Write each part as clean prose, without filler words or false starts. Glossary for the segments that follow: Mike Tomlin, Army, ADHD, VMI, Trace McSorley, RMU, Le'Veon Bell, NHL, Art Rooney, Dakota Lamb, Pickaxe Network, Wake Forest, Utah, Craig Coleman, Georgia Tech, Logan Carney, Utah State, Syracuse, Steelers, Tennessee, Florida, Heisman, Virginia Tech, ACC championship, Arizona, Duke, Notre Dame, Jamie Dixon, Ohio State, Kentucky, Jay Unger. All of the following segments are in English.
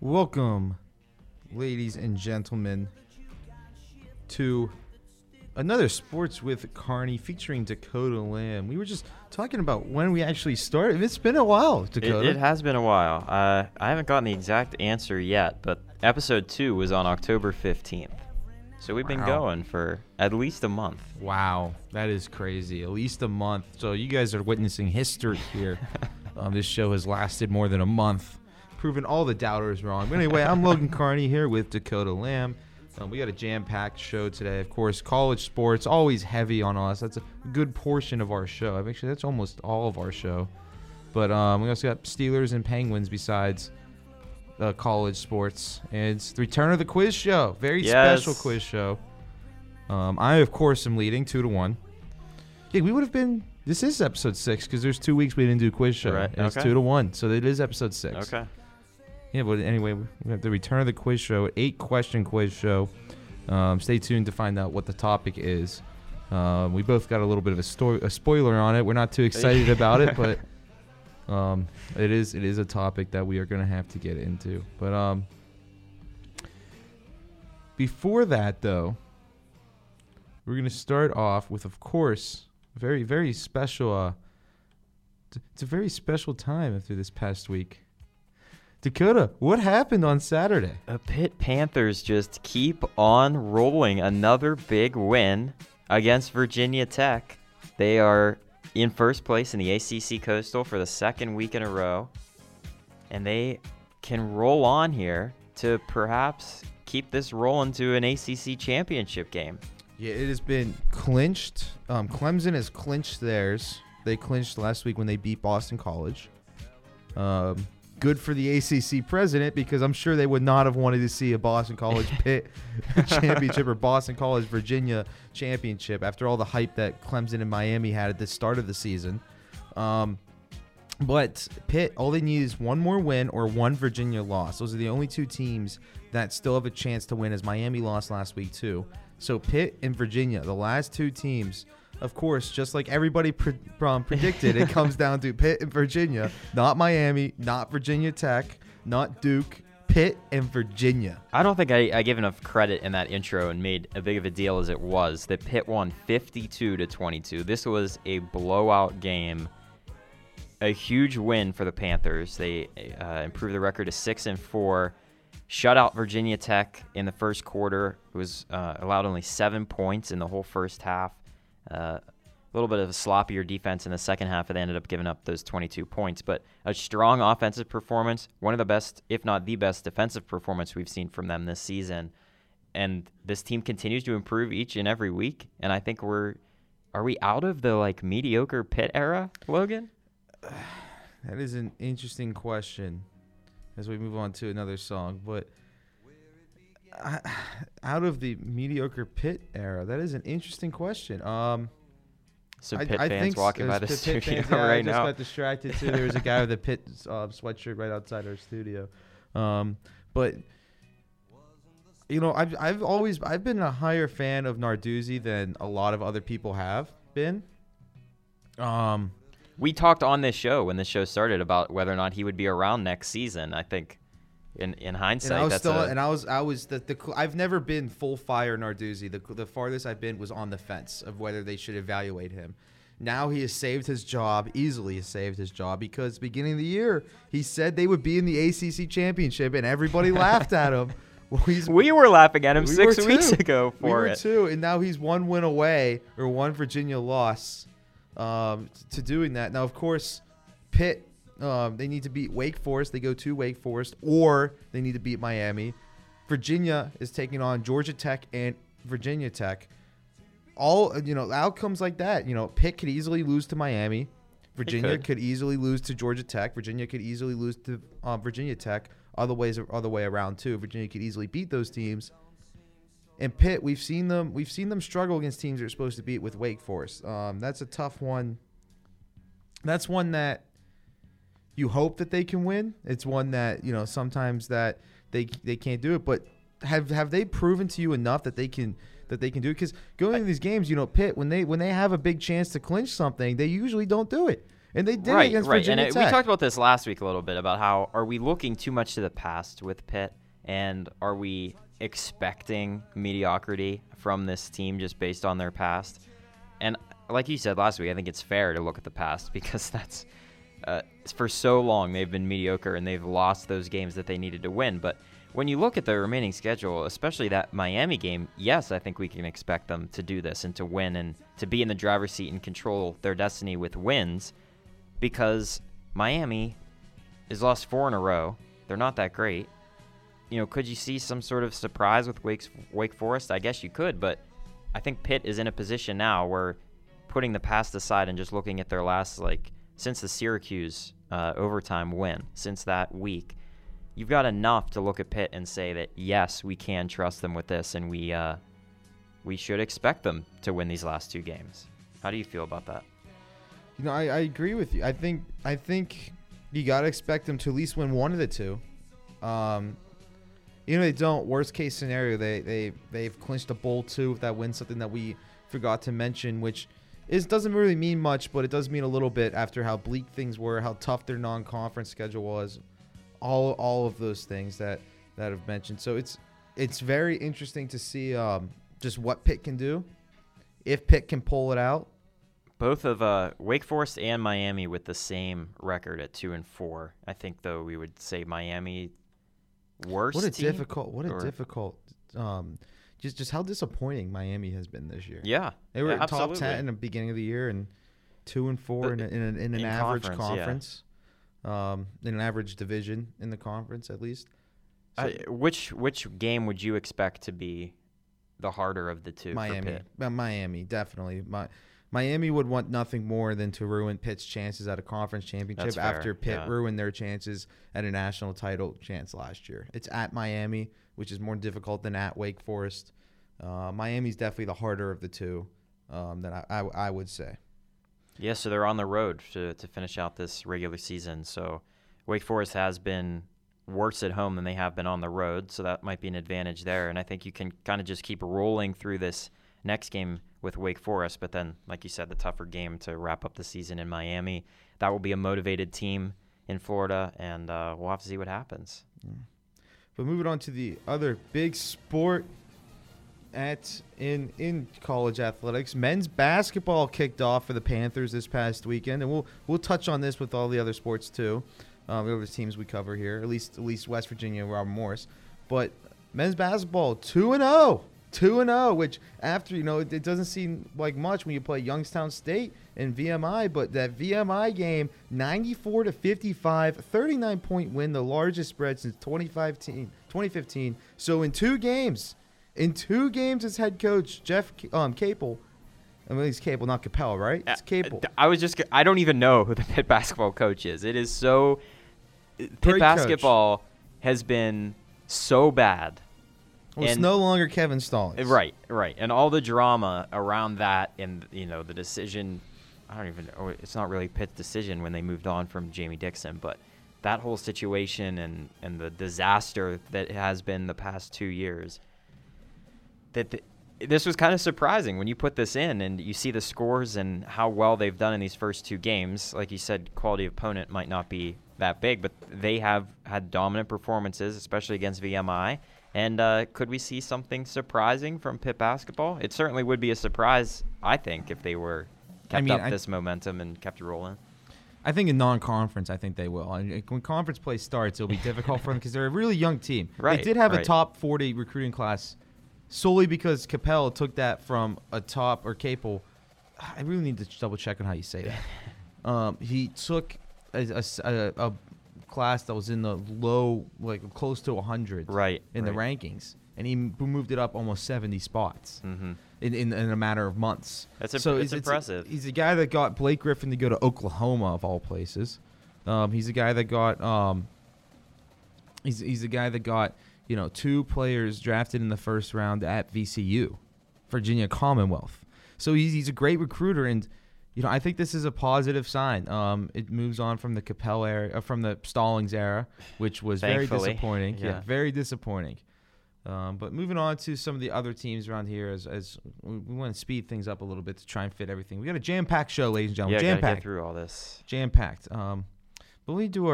Welcome, ladies and gentlemen, to another Sports with Carney featuring Dakota Lamb. We were just talking about when we actually started. It's been a while, Dakota. It has been a while. I haven't gotten the exact answer yet, but episode 2 was on October 15th. So we've been going for at least a month. Wow, that is crazy. At least a month. So you guys are witnessing history here. This show has lasted more than a month, proving all the doubters wrong. But anyway, I'm Logan Carney here with Dakota Lamb. We got a jam-packed show today. Of course, college sports, always heavy on us. That's a good portion of our show. I mean, actually, that's almost all of our show. But we also got Steelers and Penguins besides college sports, and it's the return of the quiz show. Special quiz show. I, of course, am leading 2-1. Yeah, we would have been. This is episode 6 because there's 2 weeks we didn't do quiz show. Right. And okay. It's 2-1, so it is episode 6. Okay. Yeah, but anyway, we have the return of the quiz show, 8-question quiz show. Stay tuned to find out what the topic is. We both got a little bit of a spoiler on it. We're not too excited about it, but. It is a topic that we are going to have to get into. But before that, though, we're going to start off with, of course, very, very special. It's a very special time after this past week. Dakota, what happened on Saturday? The Pitt Panthers just keep on rolling. Another big win against Virginia Tech. They are in first place in the ACC Coastal for the second week in a row, and they can roll on here to perhaps keep this rolling to an ACC championship game. Yeah, it has been clinched. Clemson has clinched theirs. They clinched last week when they beat Boston College. Good for the ACC president, because I'm sure they would not have wanted to see a Boston College Pitt championship or Boston College Virginia championship after all the hype that Clemson and Miami had at the start of the season. But Pitt, all they need is one more win or one Virginia loss. Those are the only two teams that still have a chance to win, as Miami lost last week too. So Pitt and Virginia, the last two teams. Of course, just like everybody predicted, it comes down to Pitt and Virginia, not Miami, not Virginia Tech, not Duke, Pitt and Virginia. I don't think I gave enough credit in that intro and made a big of a deal as it was that Pitt won 52-22. This was a blowout game, a huge win for the Panthers. They improved the record to 6-4, shut out Virginia Tech in the first quarter. It was allowed only 7 points in the whole first half. A little bit of a sloppier defense in the second half, and they ended up giving up those 22 points. But a strong offensive performance, one of the best, if not the best, defensive performance we've seen from them this season. And this team continues to improve each and every week. And I think are we out of the mediocre Pitt era, Logan? That is an interesting question as we move on to another song, but. Out of the mediocre Pitt era? That is an interesting question. Some Pitt fans walking by the studio right now. I just got distracted, too. There was a guy with a Pitt sweatshirt right outside our studio. But, you know, I've been a higher fan of Narduzzi than a lot of other people have been. We talked on this show when this show started about whether or not he would be around next season, I think. In hindsight, and I've never been full fire Narduzzi. The farthest I've been was on the fence of whether they should evaluate him. Now he has saved his job, because beginning of the year he said they would be in the ACC championship, and everybody laughed at him. Well, we were laughing at him 6 weeks ago for it. We were too, and now he's one win away or one Virginia loss to doing that. Now, of course, Pitt. They need to beat Wake Forest. They go to Wake Forest, or they need to beat Miami. Virginia is taking on Georgia Tech and Virginia Tech. All, you know, outcomes like that. You know, Pitt could easily lose to Miami. Virginia could easily lose to Georgia Tech. Virginia could easily lose to Virginia Tech. Other way around too. Virginia could easily beat those teams. And Pitt, we've seen them struggle against teams they're supposed to beat with Wake Forest. That's a tough one. That's one that. You hope that they can win. It's one that, you know, sometimes that they can't do it. But have they proven to you enough that they can do it? Because going into these games, you know, Pitt, when they have a big chance to clinch something, they usually don't do it. And they did against Virginia Tech. We talked about this last week a little bit about how are we looking too much to the past with Pitt, and are we expecting mediocrity from this team just based on their past? And like you said last week, I think it's fair to look at the past because that's for so long they've been mediocre and they've lost those games that they needed to win. But when you look at the remaining schedule, especially that Miami game, yes, I think we can expect them to do this and to win and to be in the driver's seat and control their destiny with wins, because Miami has lost 4 in a row. They're not that great. You know, could you see some sort of surprise with Wake Forest? I guess you could, but I think Pitt is in a position now where putting the past aside and just looking at their last, like, since the Syracuse overtime win, since that week, you've got enough to look at Pitt and say that, yes, we can trust them with this, and we should expect them to win these last 2 games. How do you feel about that? You know, I agree with you. I think you got to expect them to at least win one of the 2. Even if they don't, worst case scenario, they've clinched a bowl too if that wins, something that we forgot to mention, which doesn't really mean much, but it does mean a little bit after how bleak things were, how tough their non-conference schedule was, all of those things that I've mentioned. So it's very interesting to see just what Pitt can do, if Pitt can pull it out. Both of Wake Forest and Miami with the same record at 2-4. I think though we would say Miami. Just how disappointing Miami has been this year. Yeah, they were top 10 in the beginning of the year and 2-4 in an average conference, in an average division in the conference at least. So which game would you expect to be the harder of the 2? Miami, for Pitt? Miami definitely. Miami would want nothing more than to ruin Pitt's chances at a conference championship after Pitt ruined their chances at a national title chance last year. It's at Miami, which is more difficult than at Wake Forest. Miami's definitely the harder of the 2 that I would say. Yeah, so they're on the road to finish out this regular season. So Wake Forest has been worse at home than they have been on the road, so that might be an advantage there. And I think you can kind of just keep rolling through this next game with Wake Forest, but then, like you said, the tougher game to wrap up the season in Miami. That will be a motivated team in Florida, and we'll have to see what happens. Yeah. But moving on to the other big sport in college athletics, men's basketball kicked off for the Panthers this past weekend, and we'll touch on this with all the other sports too, the other teams we cover here, at least West Virginia, Robert Morris. But men's basketball 2-0. 2-0, which after, you know, it doesn't seem like much when you play Youngstown State and VMI, but that VMI game, 94-55, 39-point win, the largest spread since 2015. So in two games as head coach, Jeff Capel, I mean, it's Capel, not Capel, right? It's Capel. I don't even know who the Pitt basketball coach is. It is so, Pitt great basketball coach has been so bad. Well, it's no longer Kevin Stallings. Right. And all the drama around that and, you know, the decision, I don't even know, it's not really Pitt's decision when they moved on from Jamie Dixon, but that whole situation and the disaster that has been the past 2 years, that this was kind of surprising when you put this in and you see the scores and how well they've done in these first 2 games. Like you said, quality of opponent might not be that big, but they have had dominant performances, especially against VMI. And could we see something surprising from Pitt basketball? It certainly would be a surprise, I think, if they were kept up this momentum and kept rolling. I think in non-conference, I think they will. And when conference play starts, it'll be difficult for them because they're a really young team. Right, they did have a top 40 recruiting class solely because Capel took that from a top or Capel. I really need to double-check on how you say that. He took a class that was in the low, like close to 100 in the rankings, and he moved it up almost 70 spots in a matter of months. It's impressive. He's a guy that got Blake Griffin to go to Oklahoma of all places. He's a guy that got he's a guy that got, you know, 2 players drafted in the first round at VCU, Virginia Commonwealth. So he's a great recruiter, and you know, I think this is a positive sign. It moves on from the Capel era, from the Stallings era, which was very disappointing. Yeah, very disappointing. But moving on to some of the other teams around here, as we want to speed things up a little bit to try and fit everything. We got a jam-packed show, ladies and gentlemen. Yeah, gotta get through all this. Jam-packed. But we do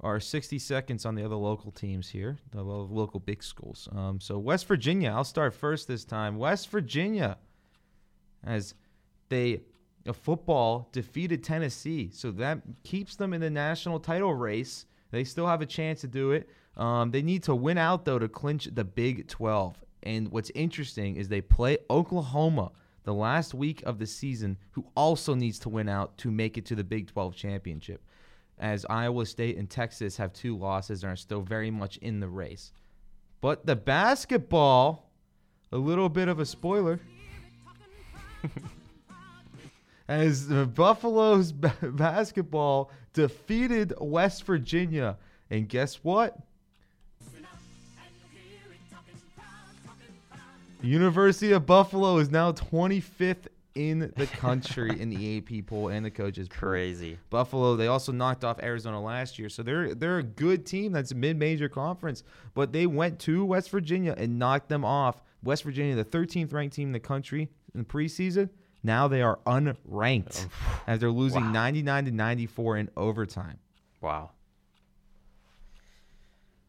our 60 seconds on the other local teams here, the local big schools. So West Virginia, I'll start first this time. West Virginia, as they football defeated Tennessee, so that keeps them in the national title race. They still have a chance to do it. They need to win out, though, to clinch the Big 12. And what's interesting is they play Oklahoma the last week of the season, who also needs to win out to make it to the Big 12 championship, as Iowa State and Texas have two losses and are still very much in the race. But the basketball, a little bit of a spoiler, as the Buffalo's basketball defeated West Virginia. And guess what? The University of Buffalo is now 25th in the country in the AP poll and the coaches. Crazy. Poll. Buffalo, they also knocked off Arizona last year, so they're a good team that's a mid-major conference, but they went to West Virginia and knocked them off. West Virginia, the 13th ranked team in the country in the preseason, now they are unranked as they're losing 99-94 in overtime. Wow.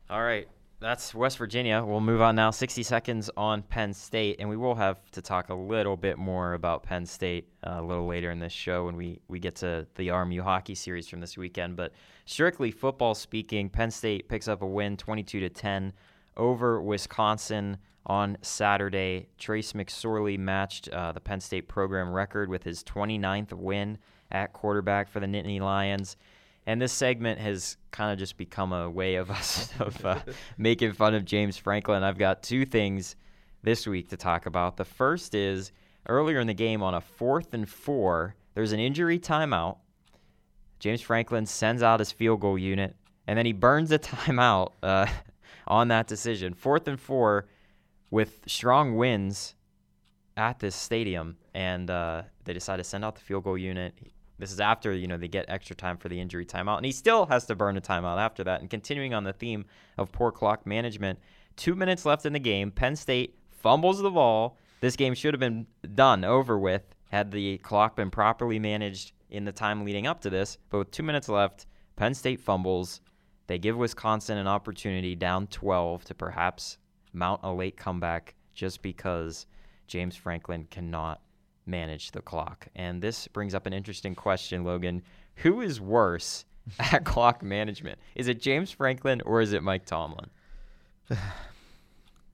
All right. That's West Virginia. We'll move on now. 60 seconds on Penn State, and we will have to talk a little bit more about Penn State a little later in this show when we get to the RMU hockey series from this weekend. But strictly football speaking, Penn State picks up a win 22-10 over Wisconsin on Saturday. Trace McSorley matched the Penn State program record with his 29th win at quarterback for the Nittany Lions. And this segment has kind of just become a way of us making fun of James Franklin. I've got two things this week to talk about. The first is earlier in the game on a 4th and 4, there's an injury timeout. James Franklin sends out his field goal unit, and then he burns the timeout on that decision. 4th and 4 with strong winds at this stadium, and they decide to send out the field goal unit. This is after, they get extra time for the injury timeout. And he still has to burn a timeout after that. And continuing on the theme of poor clock management, 2 minutes left in the game. Penn State fumbles the ball. This game should have been done, over with, had the clock been properly managed in the time leading up to this. But with 2 minutes left, Penn State fumbles. They give Wisconsin an opportunity down 12 to perhaps mount a late comeback just because James Franklin cannot manage the clock. And this brings up an interesting question, Logan. Who is worse at clock management? Is it James Franklin or is it Mike Tomlin?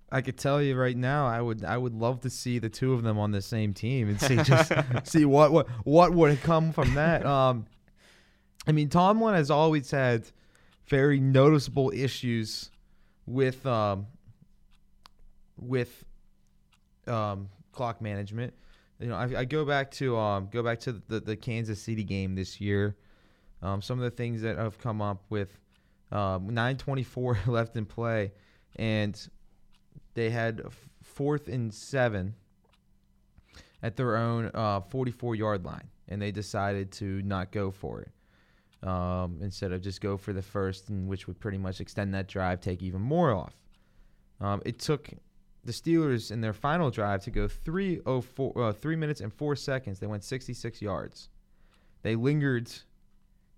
I could tell you right now, I would love to see the two of them on the same team and see just see what would come from that. Tomlin has always had very noticeable issues with clock management. I go back to the Kansas City game this year. Some of the things that have come up with 9:24 left in play, and they had 4th and 7 at their own 44-yard line, and they decided to not go for it instead of just go for the first, and which would pretty much extend that drive, take even more off. It took the Steelers in their final drive to go 3 minutes and 4 seconds. They went 66 yards. They lingered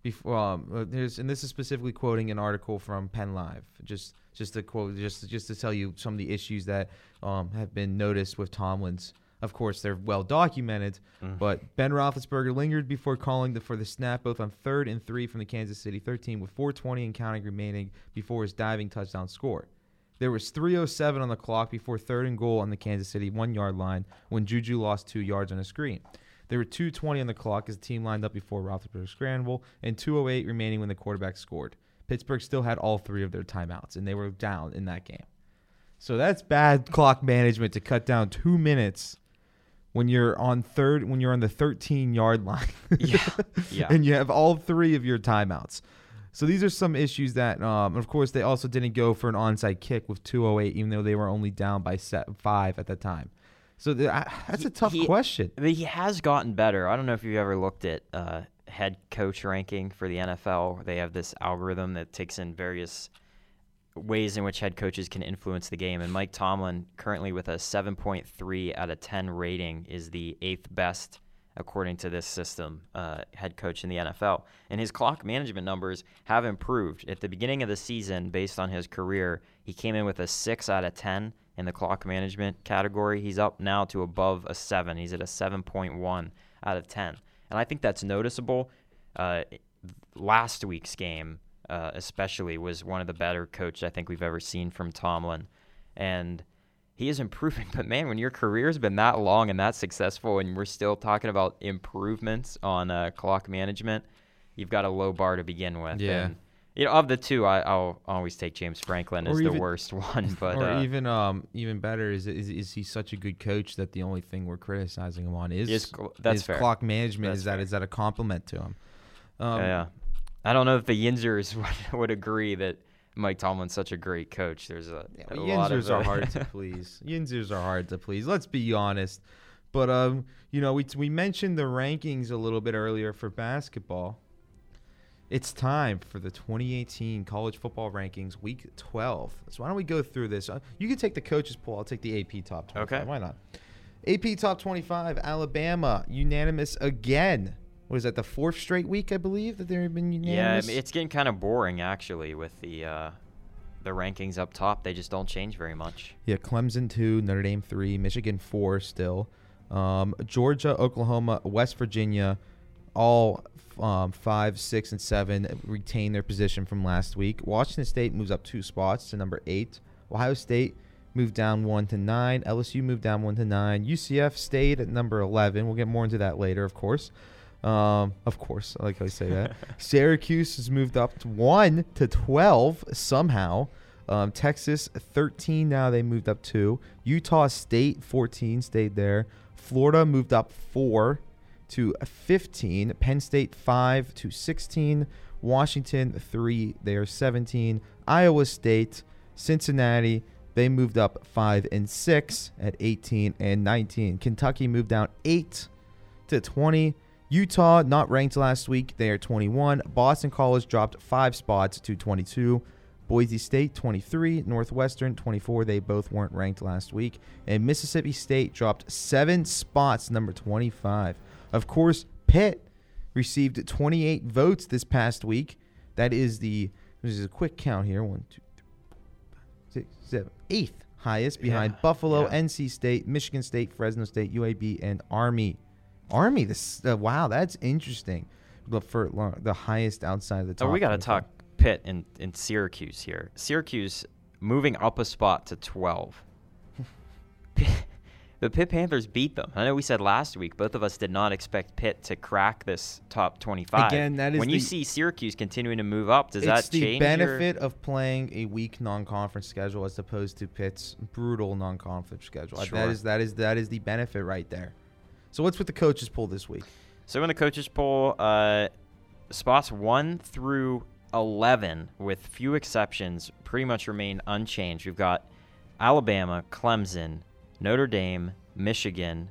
before. And this is specifically quoting an article from Penn Live. Just to quote, just to tell you some of the issues that have been noticed with Tomlin's. Of course, they're well documented. But Ben Roethlisberger lingered before calling for the snap, both on 3rd and 3 from the Kansas City 13, with 4:20 and counting remaining before his diving touchdown score. There was 3:07 on the clock before 3rd and goal on the Kansas City 1-yard line when Juju lost 2 yards on a screen. There were 2:20 on the clock as the team lined up before Roethlisberger's scramble, and 2:08 remaining when the quarterback scored. Pittsburgh still had all three of their timeouts, and they were down in that game. So that's bad clock management to cut down 2 minutes when you're on the 13-yard line. Yeah. And you have all three of your timeouts. So these are some issues that, of course, they also didn't go for an onside kick with 2:08, even though they were only down by 5 at the time. So that's a tough question. He has gotten better. I don't know if you've ever looked at head coach ranking for the NFL. They have this algorithm that takes in various ways in which head coaches can influence the game. And Mike Tomlin, currently with a 7.3 out of 10 rating, is the 8th best, according to this system, head coach in the NFL. And his clock management numbers have improved. At the beginning of the season, based on his career, he came in with a 6 out of 10 in the clock management category. He's up now to above a 7. He's at a 7.1 out of 10. And I think that's noticeable. Last week's game, especially, was one of the better coaches I think we've ever seen from Tomlin. And he is improving. But, man, when your career's been that long and that successful and we're still talking about improvements on clock management, you've got a low bar to begin with. Yeah. And, you know, of the two, I'll always take James Franklin as the worst one. But even better is he such a good coach that the only thing we're criticizing him on is clock management. Is that a compliment to him? Yeah. I don't know if the Yinzers would agree that Mike Tomlin's such a great coach. There's a lot of Yinzers are hard to please. Yinzers are hard to please. Let's be honest. But you know, we mentioned the rankings a little bit earlier for basketball. It's time for the 2018 college football rankings, week 12. So why don't we go through this? You can take the coaches poll. I'll take the AP top 25. Okay. Why not? AP top 25, Alabama, unanimous again. What is that, the 4th straight week, I believe, that they've been unanimous? Yeah, I mean, it's getting kind of boring, actually, with the rankings up top. They just don't change very much. Yeah, Clemson 2, Notre Dame 3, Michigan 4 still. Georgia, Oklahoma, West Virginia, all 5, 6, and 7 retain their position from last week. Washington State moves up 2 spots to number 8. Ohio State moved down 1 to 9. LSU moved down 1 to 9. UCF stayed at number 11. We'll get more into that later, of course. I like how I say that. Syracuse has moved up 1 to 12 somehow. Texas, 13 now. They moved up 2. Utah State, 14, stayed there. Florida moved up 4 to 15, Penn State 5 to 16, Washington 3, they are 17, Iowa State, Cincinnati, they moved up 5 and 6 at 18 and 19. Kentucky moved down 8 to 20. Utah, not ranked last week, they are 21. Boston College dropped 5 spots to 22. Boise State, 23. Northwestern, 24. They both weren't ranked last week. And Mississippi State dropped 7 spots, number 25. Of course, Pitt received 28 votes this past week. That is this is a quick count here, 1, 2, 3, 4, 5, 6, 7, 8th highest behind Buffalo, NC State, Michigan State, Fresno State, UAB, and Army. Army, wow, that's interesting. For the highest outside of the top. Oh, we got to talk Pitt and Syracuse here. Syracuse moving up a spot to 12. The Pitt Panthers beat them. I know we said last week both of us did not expect Pitt to crack this top 25. Again, that is when you see Syracuse continuing to move up. Does that change? It's the benefit of playing a weak non-conference schedule as opposed to Pitt's brutal non-conference schedule. Sure. That is the benefit right there. So what's with the coaches poll this week? So in the coaches poll, spots 1 through 11, with few exceptions, pretty much remain unchanged. We've got Alabama, Clemson, Notre Dame, Michigan,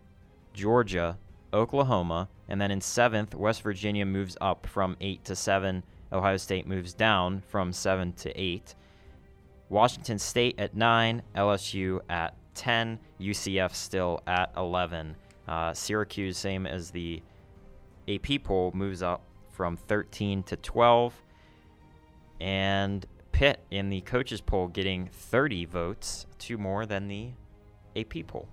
Georgia, Oklahoma, and then in 7th, West Virginia moves up from 8 to 7. Ohio State moves down from 7 to 8. Washington State at 9, LSU at 10, UCF still at 11. Syracuse, same as the AP poll, moves up from 13 to 12. And Pitt in the coaches poll getting 30 votes, 2 more than the AP poll.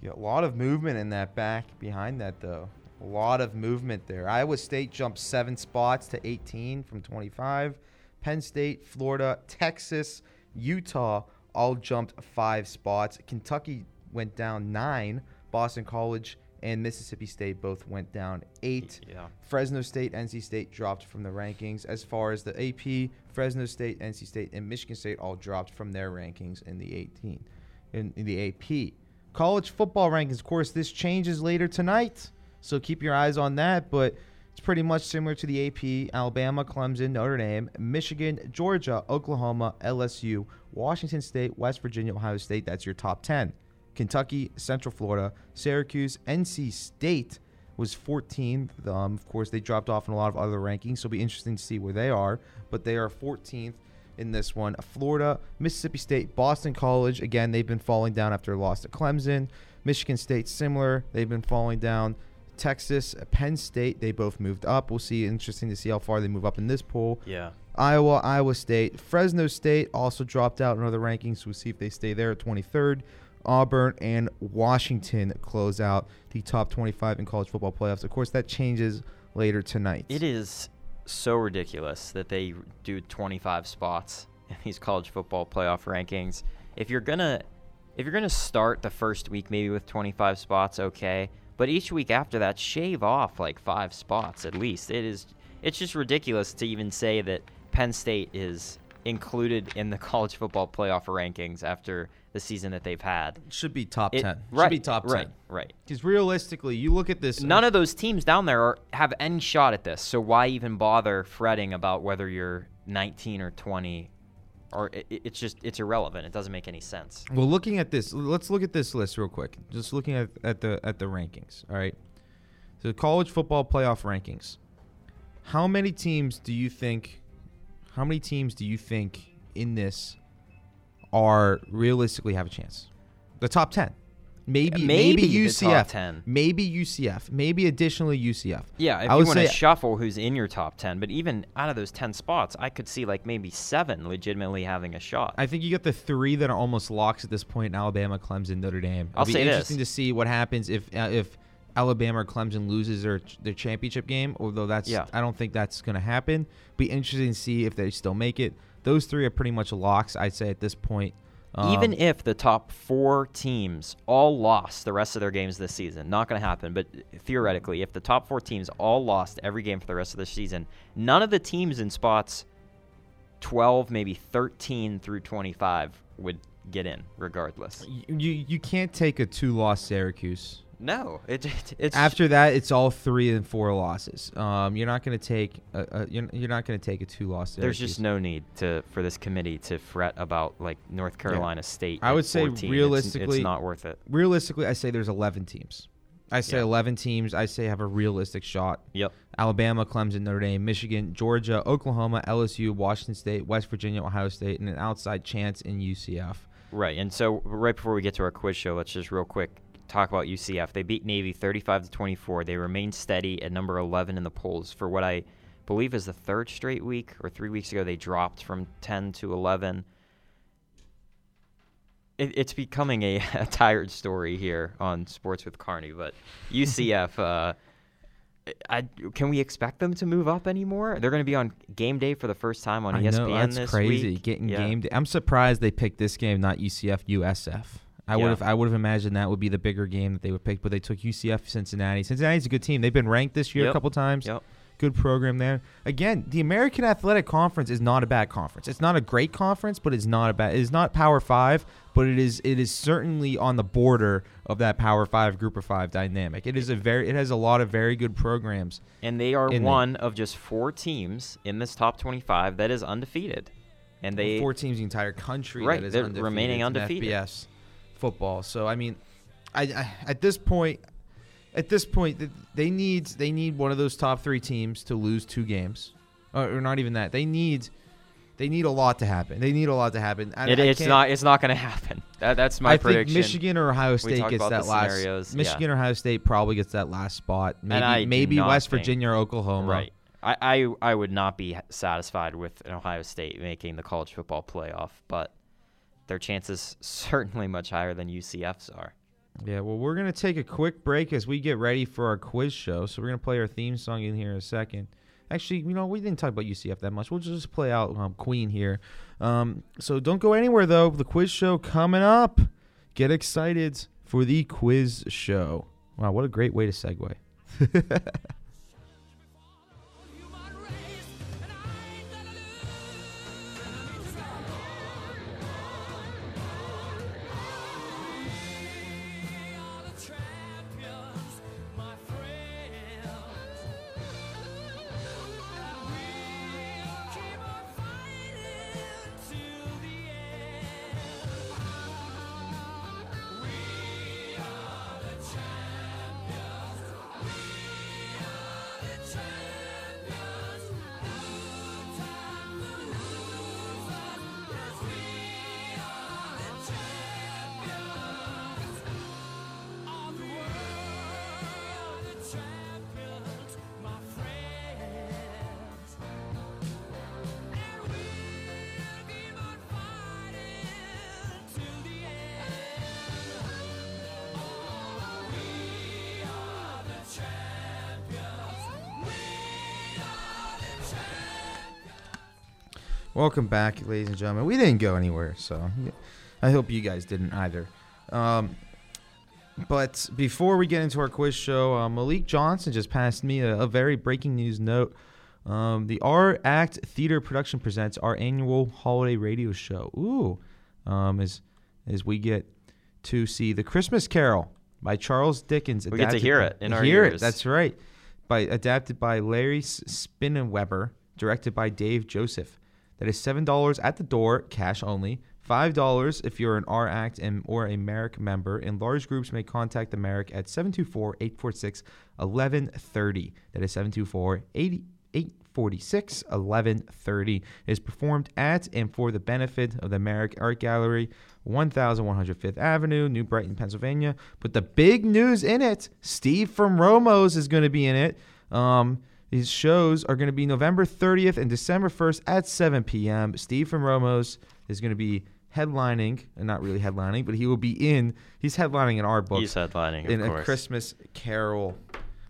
Yeah, a lot of movement in that back behind that, though. A lot of movement there. Iowa State jumped 7 spots to 18 from 25. Penn State, Florida, Texas, Utah all jumped 5 spots. Kentucky went down 9. Boston College and Mississippi State both went down 8. Yeah. Fresno State, NC State dropped from the rankings. As far as the AP, Fresno State, NC State, and Michigan State all dropped from their rankings in the 18. In the AP college football rankings, of course, this changes later tonight, so keep your eyes on that. But it's pretty much similar to the AP: Alabama, Clemson, Notre Dame, Michigan, Georgia, Oklahoma, LSU, Washington State, West Virginia, Ohio State. That's your top 10. Kentucky, Central Florida, Syracuse, NC State was 14th. Of course, they dropped off in a lot of other rankings, so it'll be interesting to see where they are. But they are 14th. in this one. Florida, Mississippi State, Boston College. Again, they've been falling down after a loss to Clemson. Michigan State, similar. They've been falling down. Texas, Penn State, they both moved up. We'll see. Interesting to see how far they move up in this poll. Yeah. Iowa, Iowa State. Fresno State also dropped out in other rankings. We'll see if they stay there at 23rd. Auburn and Washington close out the top 25 in college football playoffs. Of course, that changes later tonight. It is so ridiculous that they do 25 spots in these college football playoff rankings. If you're gonna start the first week maybe with 25 spots, okay, but each week after that, shave off like 5 spots at least. It's just ridiculous to even say that Penn State is included in the college football playoff rankings after the season that they've had. Should be top 10. Right, should be top 10. Right. Because realistically, you look at this. None of those teams down there have any shot at this. So why even bother fretting about whether you're 19 or 20? Or it's irrelevant. It doesn't make any sense. Well, looking at this, let's look at this list real quick. Just looking at the rankings. All right. So college football playoff rankings. How many teams do you think in this are realistically have a chance? The top 10. Maybe UCF. The top 10. Maybe UCF. Maybe additionally UCF. Yeah, if you want to shuffle who's in your top 10, but even out of those 10 spots, I could see like maybe 7 legitimately having a shot. I think you got the 3 that are almost locks at this point: Alabama, Clemson, Notre Dame. It'll be interesting to see what happens if Alabama or Clemson loses their championship game, although I don't think that's going to happen. Be interesting to see if they still make it. Those 3 are pretty much locks, I'd say, at this point. Even if the top 4 teams all lost the rest of their games this season, not going to happen, but theoretically, if the top 4 teams all lost every game for the rest of the season, none of the teams in spots 12, maybe 13 through 25 would get in regardless. You can't take a 2-loss Syracuse. No, it's after that it's all 3 and 4 losses. You're not going to take a 2-loss. Syracuse. There's just no need for this committee to fret about like North Carolina State. I would say 14. Realistically, it's not worth it. Realistically, I say there's 11 teams. I say 11 teams. I say have a realistic shot. Yep. Alabama, Clemson, Notre Dame, Michigan, Georgia, Oklahoma, LSU, Washington State, West Virginia, Ohio State, and an outside chance in UCF. Right. And so right before we get to our quiz show, let's just real quick talk about UCF. They beat Navy 35-24. They remain steady at number 11 in the polls for what I believe is the 3rd straight week, or 3 weeks ago they dropped from 10 to 11. It's becoming a tired story here on Sports with Carney, but UCF, can we expect them to move up anymore? They're going to be on Game Day for the first time on ESPN this crazy. Week. That's crazy, getting Game Day. I'm surprised they picked this game, not UCF, USF. I would have imagined that would be the bigger game that they would pick, but they took UCF. Cincinnati. Cincinnati's a good team. They've been ranked this year a couple times. Yep. Good program there. Again, the American Athletic Conference is not a bad conference. It's not a great conference, but it's not a bad. It is not Power 5, but it is certainly on the border of that Power 5 Group of 5 dynamic. It has a lot of very good programs. And they are one of just 4 teams in this top 25 that is undefeated. And they 4 teams in the entire country that is undefeated. Remaining undefeated. FBS. Football. So I mean, at this point, they need one of those top 3 teams to lose 2 games, or not even that. They need a lot to happen. It's not going to happen. That's my prediction. I think Michigan or Ohio State gets that last. Scenarios. Michigan or Ohio State probably gets that last spot. Maybe West Virginia or Oklahoma. Right. I would not be satisfied with an Ohio State making the college football playoff, but their chances certainly much higher than UCF's are. Yeah, well, we're going to take a quick break as we get ready for our quiz show. So we're going to play our theme song in here in a second. Actually, we didn't talk about UCF that much. We'll just play out Queen here. So don't go anywhere, though. The quiz show coming up. Get excited for the quiz show. Wow, what a great way to segue. Welcome back, ladies and gentlemen. We didn't go anywhere, so I hope you guys didn't either. But before we get into our quiz show, Malik Johnson just passed me a very breaking news note. The R Act Theater Production presents our annual holiday radio show. Ooh, as we get to see The Christmas Carol by Charles Dickens. We get to hear it in our ears. That's right. Adapted by Larry Spinnenweber, directed by Dave Joseph. That is $7 at the door, cash only. $5 if you're an R Act or a Merrick member. And large groups may contact the Merrick at 724-846-1130. That is 724-846-1130. It is performed at and for the benefit of the Merrick Art Gallery, 1105th Avenue, New Brighton, Pennsylvania. But the big news in it, Steve from Romo's is going to be in it. His shows are going to be November 30th and December 1st at 7 p.m. Steve from Romo's is going to be headlining, and not really headlining, but he will be in. He's headlining in our book. He's headlining, of course. A Christmas Carol.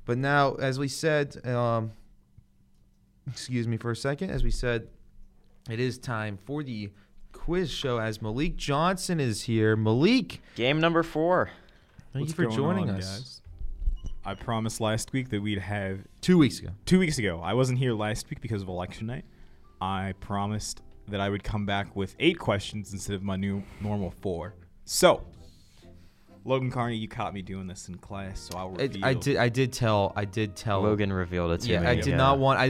But now, as we said, excuse me for a second. As we said, it is time for the quiz show as Malik Johnson is here. Malik. Game number 4. Thank you for joining us. Guys? I promised last week that we'd have... 2 weeks ago. 2 weeks ago. I wasn't here last week because of election night. I promised that I would come back with 8 questions instead of my new normal 4. So, Logan Carney, you caught me doing this in class, so I'll reveal. I did tell. Logan revealed it to me. I did not want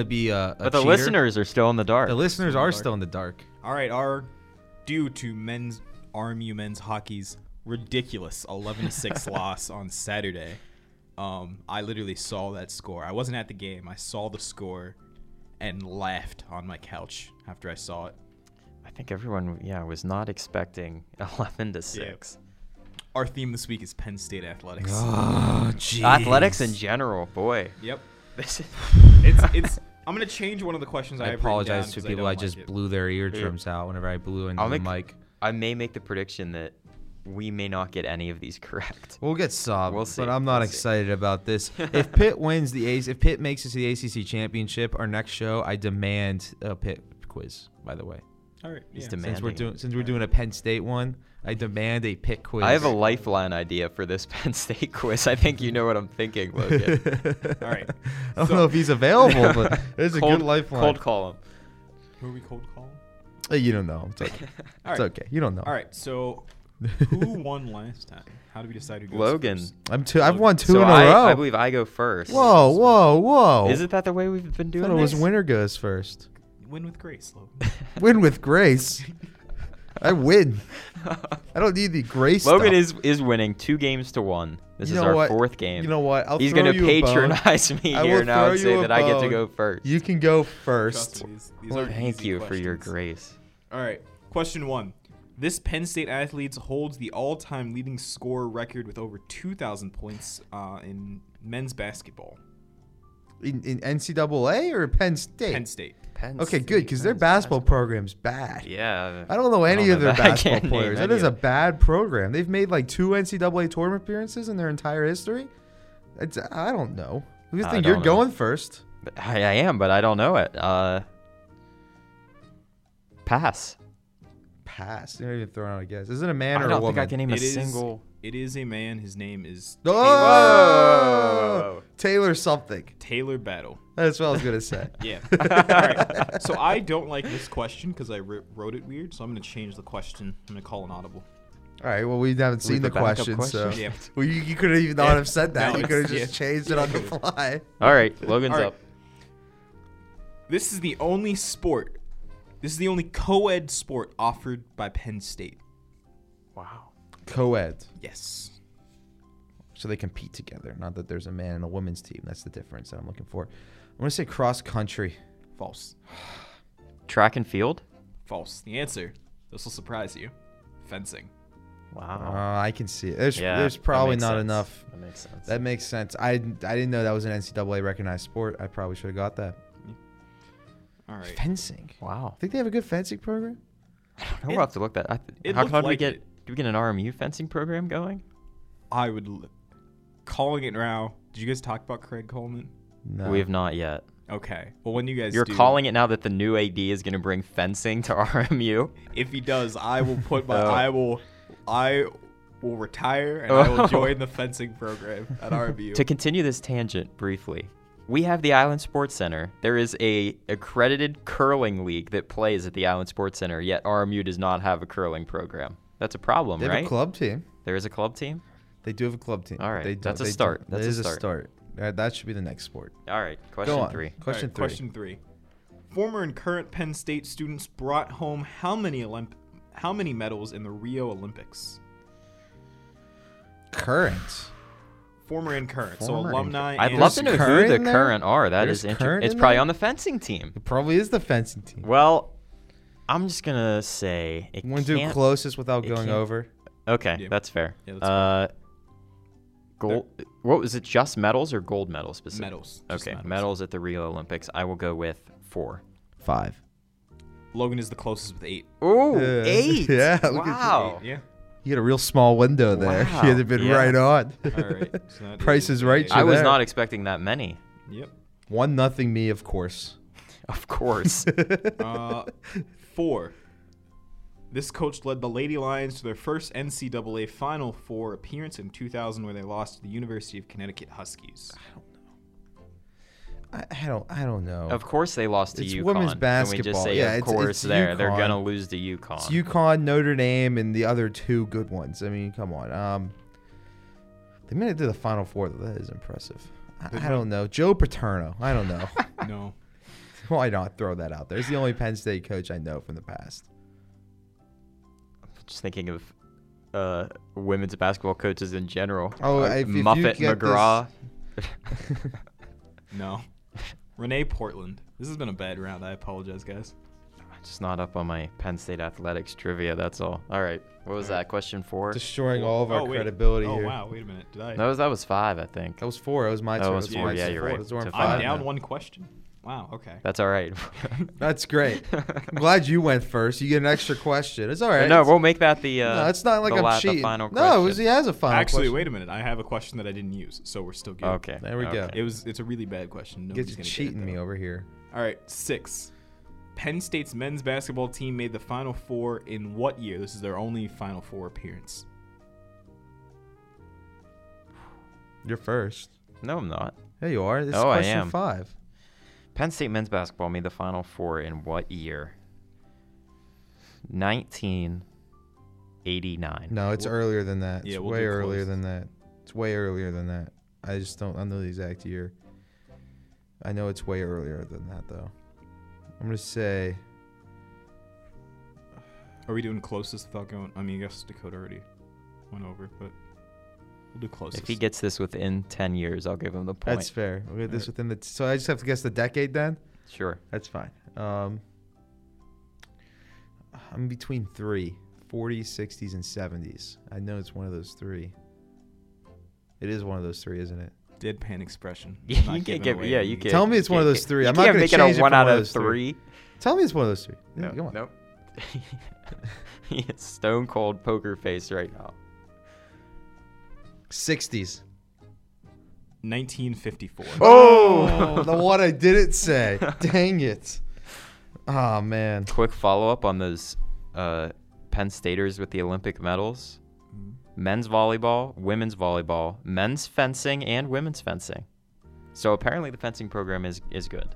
to be a But the cheater. Listeners are still in the dark. The listeners are still in the dark. All right, due to RMU men's hockey's ridiculous 11-6 loss on Saturday, I literally saw that score. I wasn't at the game. I saw the score and laughed on my couch after I saw it. I think everyone, was not expecting 11-6. Yeah. Our theme this week is Penn State athletics. Oh, jeez. Athletics in general, boy. Yep. This is. It's. I'm gonna change one of the questions. I apologize to people. I just blew their eardrums out whenever I blew into the mic. I may make the prediction that we may not get any of these correct. We'll get sobbed, we'll but I'm not excited about this. If Pitt wins if Pitt makes it to the ACC championship, our next show, I demand a Pitt quiz. By the way, all right. Yeah. Since we're doing a Penn State one, I demand a Pitt quiz. I have a lifeline idea for this Penn State quiz. I think you know what I'm thinking, Logan. All right. I don't know if he's available, but there's a good lifeline. Cold call him. Who are we cold calling? You don't know. It's okay. It's okay. You don't know. All right. So. Who won last time? How do we decide who goes first? I've won two in a row. I believe I go first. Whoa. Isn't that the way we've been doing it? It was winner goes first. Win with grace, Logan. Win with grace? I win. I don't need the grace Logan stuff. Is winning 2 games to 1. This is our 4th game. You know what? He's going to patronize me here now and say that I get to go first. You can go first. These thank you for your grace. All right. Question 1. This Penn State athlete holds the all-time leading scorer record with over 2,000 points in men's basketball. In NCAA or Penn State? Penn State. Okay, good, because their basketball program's bad. Yeah. I don't know any of their basketball players. That is a bad program. They've made like 2 NCAA tournament appearances in their entire history. I don't know. I just think you're going first. I am, but I don't know it. Pass. Pass. You're not even throwing out a guess. Is it a man or a woman? I don't think I can name a single. It is a man. His name is Taylor. Oh! Taylor something. Taylor Battle. That's what I was going to say. Yeah. All right. So I don't like this question because I wrote it weird, so I'm going to change the question. I'm going to call an audible. All right. Well, we haven't seen the question. So. Yeah. Well, you could have not have said that. No, you could have just changed it on the fly. All right. Logan's up. This is the only sport. This is the only co-ed sport offered by Penn State. Wow. Co-ed? Yes. So they compete together. Not that there's a man and a women's team. That's the difference that I'm looking for. I'm going to say cross country. False. Track and field? False. The answer, this will surprise you, fencing. Wow. I can see it. There's probably not enough. That makes sense. I didn't know that was an NCAA recognized sport. I probably should have got that. All right. Fencing. Wow. Think they have a good fencing program? I don't know. We'll have to look that up. Do we get an RMU fencing program going? I would. Calling it now. Did you guys talk about Craig Coleman? No. We have not yet. Okay. Well, when you guys You're calling it now that the new AD is going to bring fencing to RMU? If he does, I will put my... I will retire and I will join the fencing program at RMU. To continue this tangent briefly, we have the Island Sports Center. There is a accredited curling league that plays at the Island Sports Center, yet RMU does not have a curling program. That's a problem, right? They have a club team. There is a club team? They do have a club team. All right. That's a start. That should be the next sport. All right. Question three. Former and current Penn State students brought home how many medals in the Rio Olympics? Current. Former and current. Former so alumni. I'd love to know who the current are. That is interesting. It's probably on the fencing team. It probably is the fencing team. Well, I'm just going to say it can't. You want to do closest without going over? Okay, yeah. That's fair. Yeah, that's fair. Gold. What was it? Just medals or gold medals specifically? Medals. Okay, medals at the Rio Olympics. I will go with 4. 5. Logan is the closest with 8. Oh, 8. Yeah. Wow. 8, yeah. You had a real small window there. Wow. You had been right on. All right. Price is right. I was not expecting that many. Yep. 1-0 me, of course. Of course. 4. This coach led the Lady Lions to their first NCAA Final Four appearance in 2000, where they lost to the University of Connecticut Huskies. I don't know. Of course, they lost to UConn. It's women's basketball. Can we just say, of course, they're gonna lose to UConn. It's UConn, Notre Dame, and the other two good ones. I mean, come on. They made it to the Final Four. That is impressive. I don't know. Joe Paterno. I don't know. No. Why not throw that out there? It's the only Penn State coach I know from the past. Just thinking of women's basketball coaches in general. Oh, if Muffet McGraw. No. Renee Portland. This has been a bad round. I apologize, guys. I'm just not up on my Penn State athletics trivia, that's all. All right. What was that? Question 4? Destroying all of our credibility here. Oh, wow. Wait a minute. Did I? That was 5, I think. That was 4. That was my turn. That was 4. Yeah, you're right. I'm down 1 question. Wow, okay. That's all right. That's great. I'm glad you went first. You get an extra question. It's all right. No, we'll make that the no, it's not like I'm cheating. Final question. No, he has a final question. Actually, wait a minute. I have a question that I didn't use, so we're still good. Okay. There we go. It's a really bad question. Nobody's gonna cheating me over here. All right, 6. Penn State's men's basketball team made the Final Four in what year? This is their only Final Four appearance. You're first. No, I'm not. Yeah, you are. This is question 5. Penn State men's basketball made the Final Four in what year? 1989. No, it's earlier than that. It's way earlier than that. It's way earlier than that. I just don't know the exact year. I know it's way earlier than that, though. I'm going to say... Are we doing closest without going... I mean, I guess Dakota already went over, but... We'll do closest. If he gets this within 10 years, I'll give him the point. That's fair. We'll get this within the... So I just have to guess the decade then? Sure. That's fine. I'm between 3. 40s, 60s, and 70s. I know it's one of those 3. It is one of those 3, isn't it? Deadpan expression. Yeah, you can't give it. Yeah, you can. Tell me it's one of those 3. I'm not going to change it from 1 out of 3. Tell me it's one of those 3. No, come on. Nope. He is stone cold poker face right now. 60s. 1954. Oh, the one I didn't say. Dang it. Oh, man. Quick follow-up on those Penn Staters with the Olympic medals. Men's volleyball, women's volleyball, men's fencing, and women's fencing. So apparently the fencing program is good.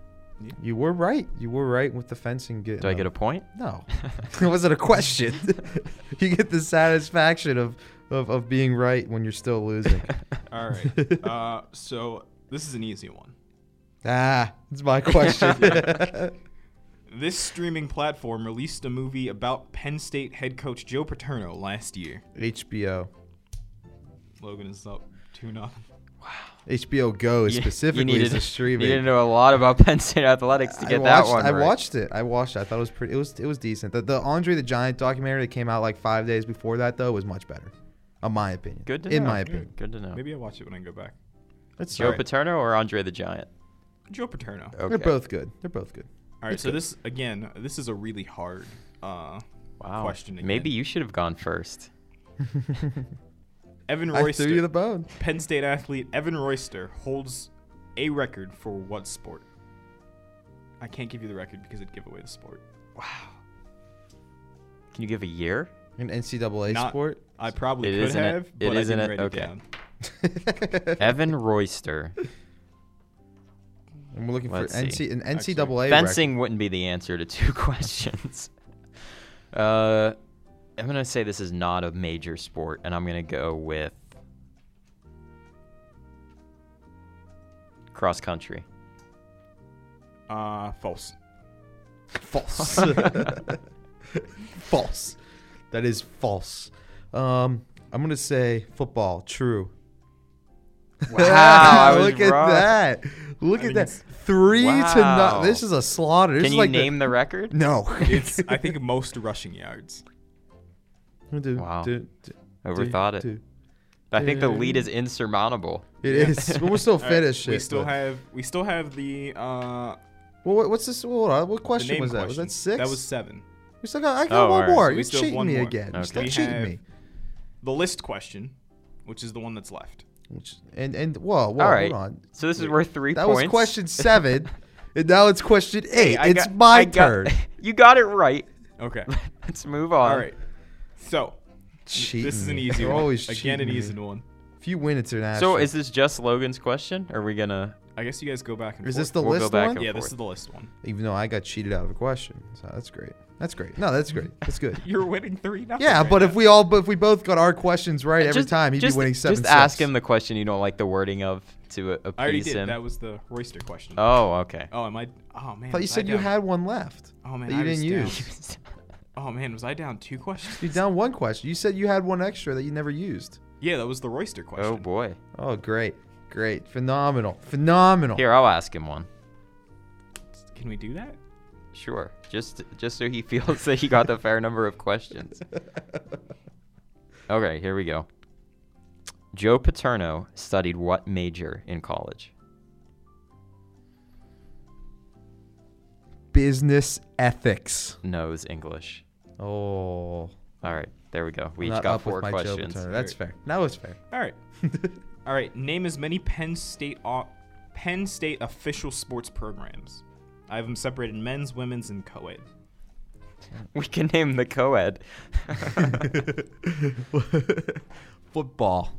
You were right. You were right with the fencing. Do I get a point? No. It wasn't a question. You get the satisfaction of being right when you're still losing. All right. So this is an easy one. It's my question. This streaming platform released a movie about Penn State head coach Joe Paterno last year. HBO. Logan is up 2-0. Wow. HBO Go specifically is a streaming. You didn't know a lot about Penn State athletics to get that one. I watched it. I thought it was pretty. It was decent. The Andre the Giant documentary that came out like 5 days before that though was much better. In my opinion. Good to know. Good to know. Maybe I'll watch it when I go back. That's Joe Paterno or Andre the Giant? Joe Paterno. Okay. They're both good. All right, so this is a really hard question again. Maybe you should have gone first. Evan Royster. I threw you the bone. Penn State athlete Evan Royster holds a record for what sport? I can't give you the record because it'd give away the sport. Wow. Can you give a year? An NCAA sport? I probably could have, but I didn't write it down. Evan Royster. And we're looking for an NCAA. Fencing wouldn't be the answer to two questions. I'm going to say this is not a major sport, and I'm going to go with cross country. False. False. False. That is false. I'm going to say football. True. Wow. Look at that. Look at that. 3-0. This is a slaughter. Can you name the record? No. It's, I think, most rushing yards. Wow. Overthought it. I think the lead is insurmountable. It is. But we're still finished. We still have the... Well, what's this? Hold on. What question was that? Question. Was that 6? That was 7. We still got. I got one more. You're cheating me again. You're still cheating me. The list question, which is the one that's left. Hold on. So this is worth 3 points. That was question 7, and now it's question 8. It's my turn. You got it right. Okay. Let's move on. All right. So cheating. This is an easy one. Again, an easy one. If you win, it's international. So is this just Logan's question? Or are we gonna? I guess you guys go back and forth. Is this the list one? Yeah, this is the list one. Even though I got cheated out of a question, so that's great. That's great. No, that's great. That's good. You're winning 3-0. Yeah, right, but now. If we both got our questions right every time, he'd be winning 7-6. Just ask him the question you don't like the wording of to appease him. I already did. That was the Royster question. Oh, okay. Oh, am I? Oh man. I thought you said you had one left. Oh man, that you didn't use. Oh man, was I down 2 questions? You're down 1 question. You said you had one extra that you never used. Yeah, that was the Royster question. Oh boy. Oh great, great, phenomenal. Here, I'll ask him one. Can we do that? Sure. Just so he feels that he got the fair number of questions. Okay, here we go. Joe Paterno studied what major in college? Business ethics. No, it was English. Oh. All right, there we go. We each got 4 questions. That's fair. That was fair. All right. All right, name as many Penn State official sports programs. I have them separated men's, women's, and co-ed. We can name the co-ed. Football.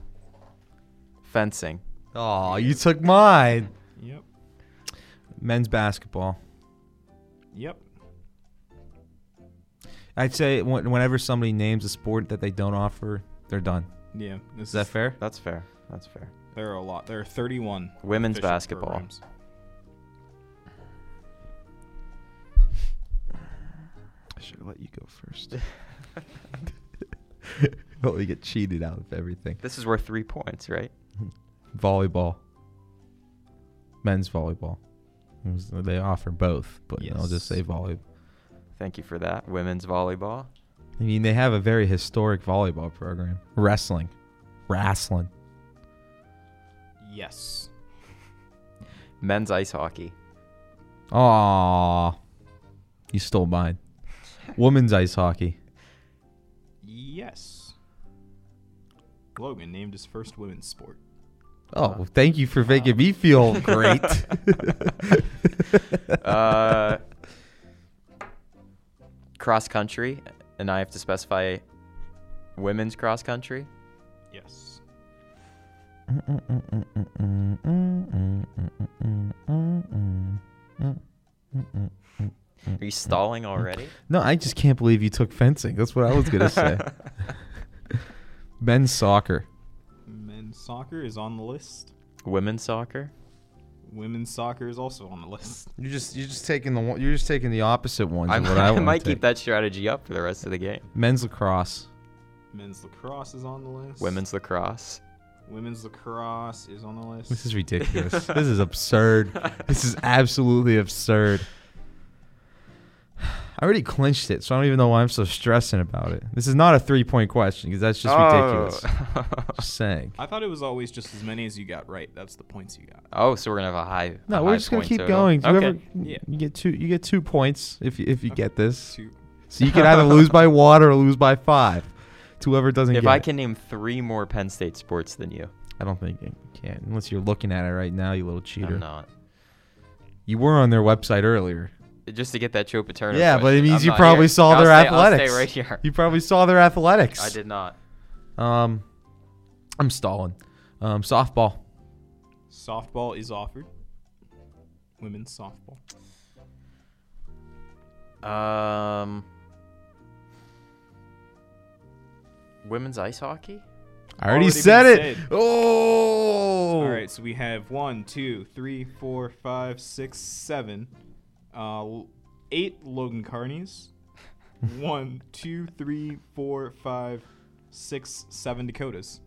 Fencing. Oh, you took mine. Yep. Men's basketball. Yep. I'd say whenever somebody names a sport that they don't offer, they're done. Yeah. Is that fair? That's fair. That's fair. There are a lot. There are 31 women's basketball programs. I should let you go first. Well, we get cheated out of everything. This is worth 3 points, right? Volleyball. Men's volleyball. They offer both, but yes. I'll just say volleyball. Thank you for that. Women's volleyball. I mean, they have a very historic volleyball program. Wrestling. Yes. Men's ice hockey. Aww. You stole mine. Women's ice hockey. Yes. Logan named his first women's sport. Oh, well, thank you for making me feel great. Cross country, and I have to specify women's cross country. Yes. Are you stalling already? No, I just can't believe you took fencing. That's what I was going to say. Men's soccer. Men's soccer is on the list. Women's soccer? Women's soccer is also on the list. You're just taking the opposite ones. I might keep that strategy up for the rest of the game. Men's lacrosse. Men's lacrosse is on the list. Women's lacrosse. Women's lacrosse is on the list. This is ridiculous. This is absurd. This is absolutely absurd. I already clinched it, so I don't even know why I'm so stressing about it. This is not a 3-point question because that's just ridiculous. Just saying. I thought it was always just as many as you got right. That's the points you got. Oh, so we're gonna have a high. No, we're just gonna keep going. Okay. You get 2. You get 2 points if you get this. 2. So you can either lose by 1 or lose by 5. To whoever doesn't get it. If I can name 3 more Penn State sports than you, I don't think you can. Unless you're looking at it right now, you little cheater. I'm not. You were on their website earlier. Just to get that Joe Paterno. Yeah, question. But it means I'm you probably here. Saw I'll their stay, athletics. I'll stay right here. You probably saw their athletics. I did not. I'm stalling. Softball. Softball is offered. Women's softball. Women's ice hockey? I already said it. Oh. All right, so we have 1, 2, 3, 4, 5, 6, 7. 8 Logan Carneys. 1, 2, 3, 4, 5, 6, 7 Dakotas.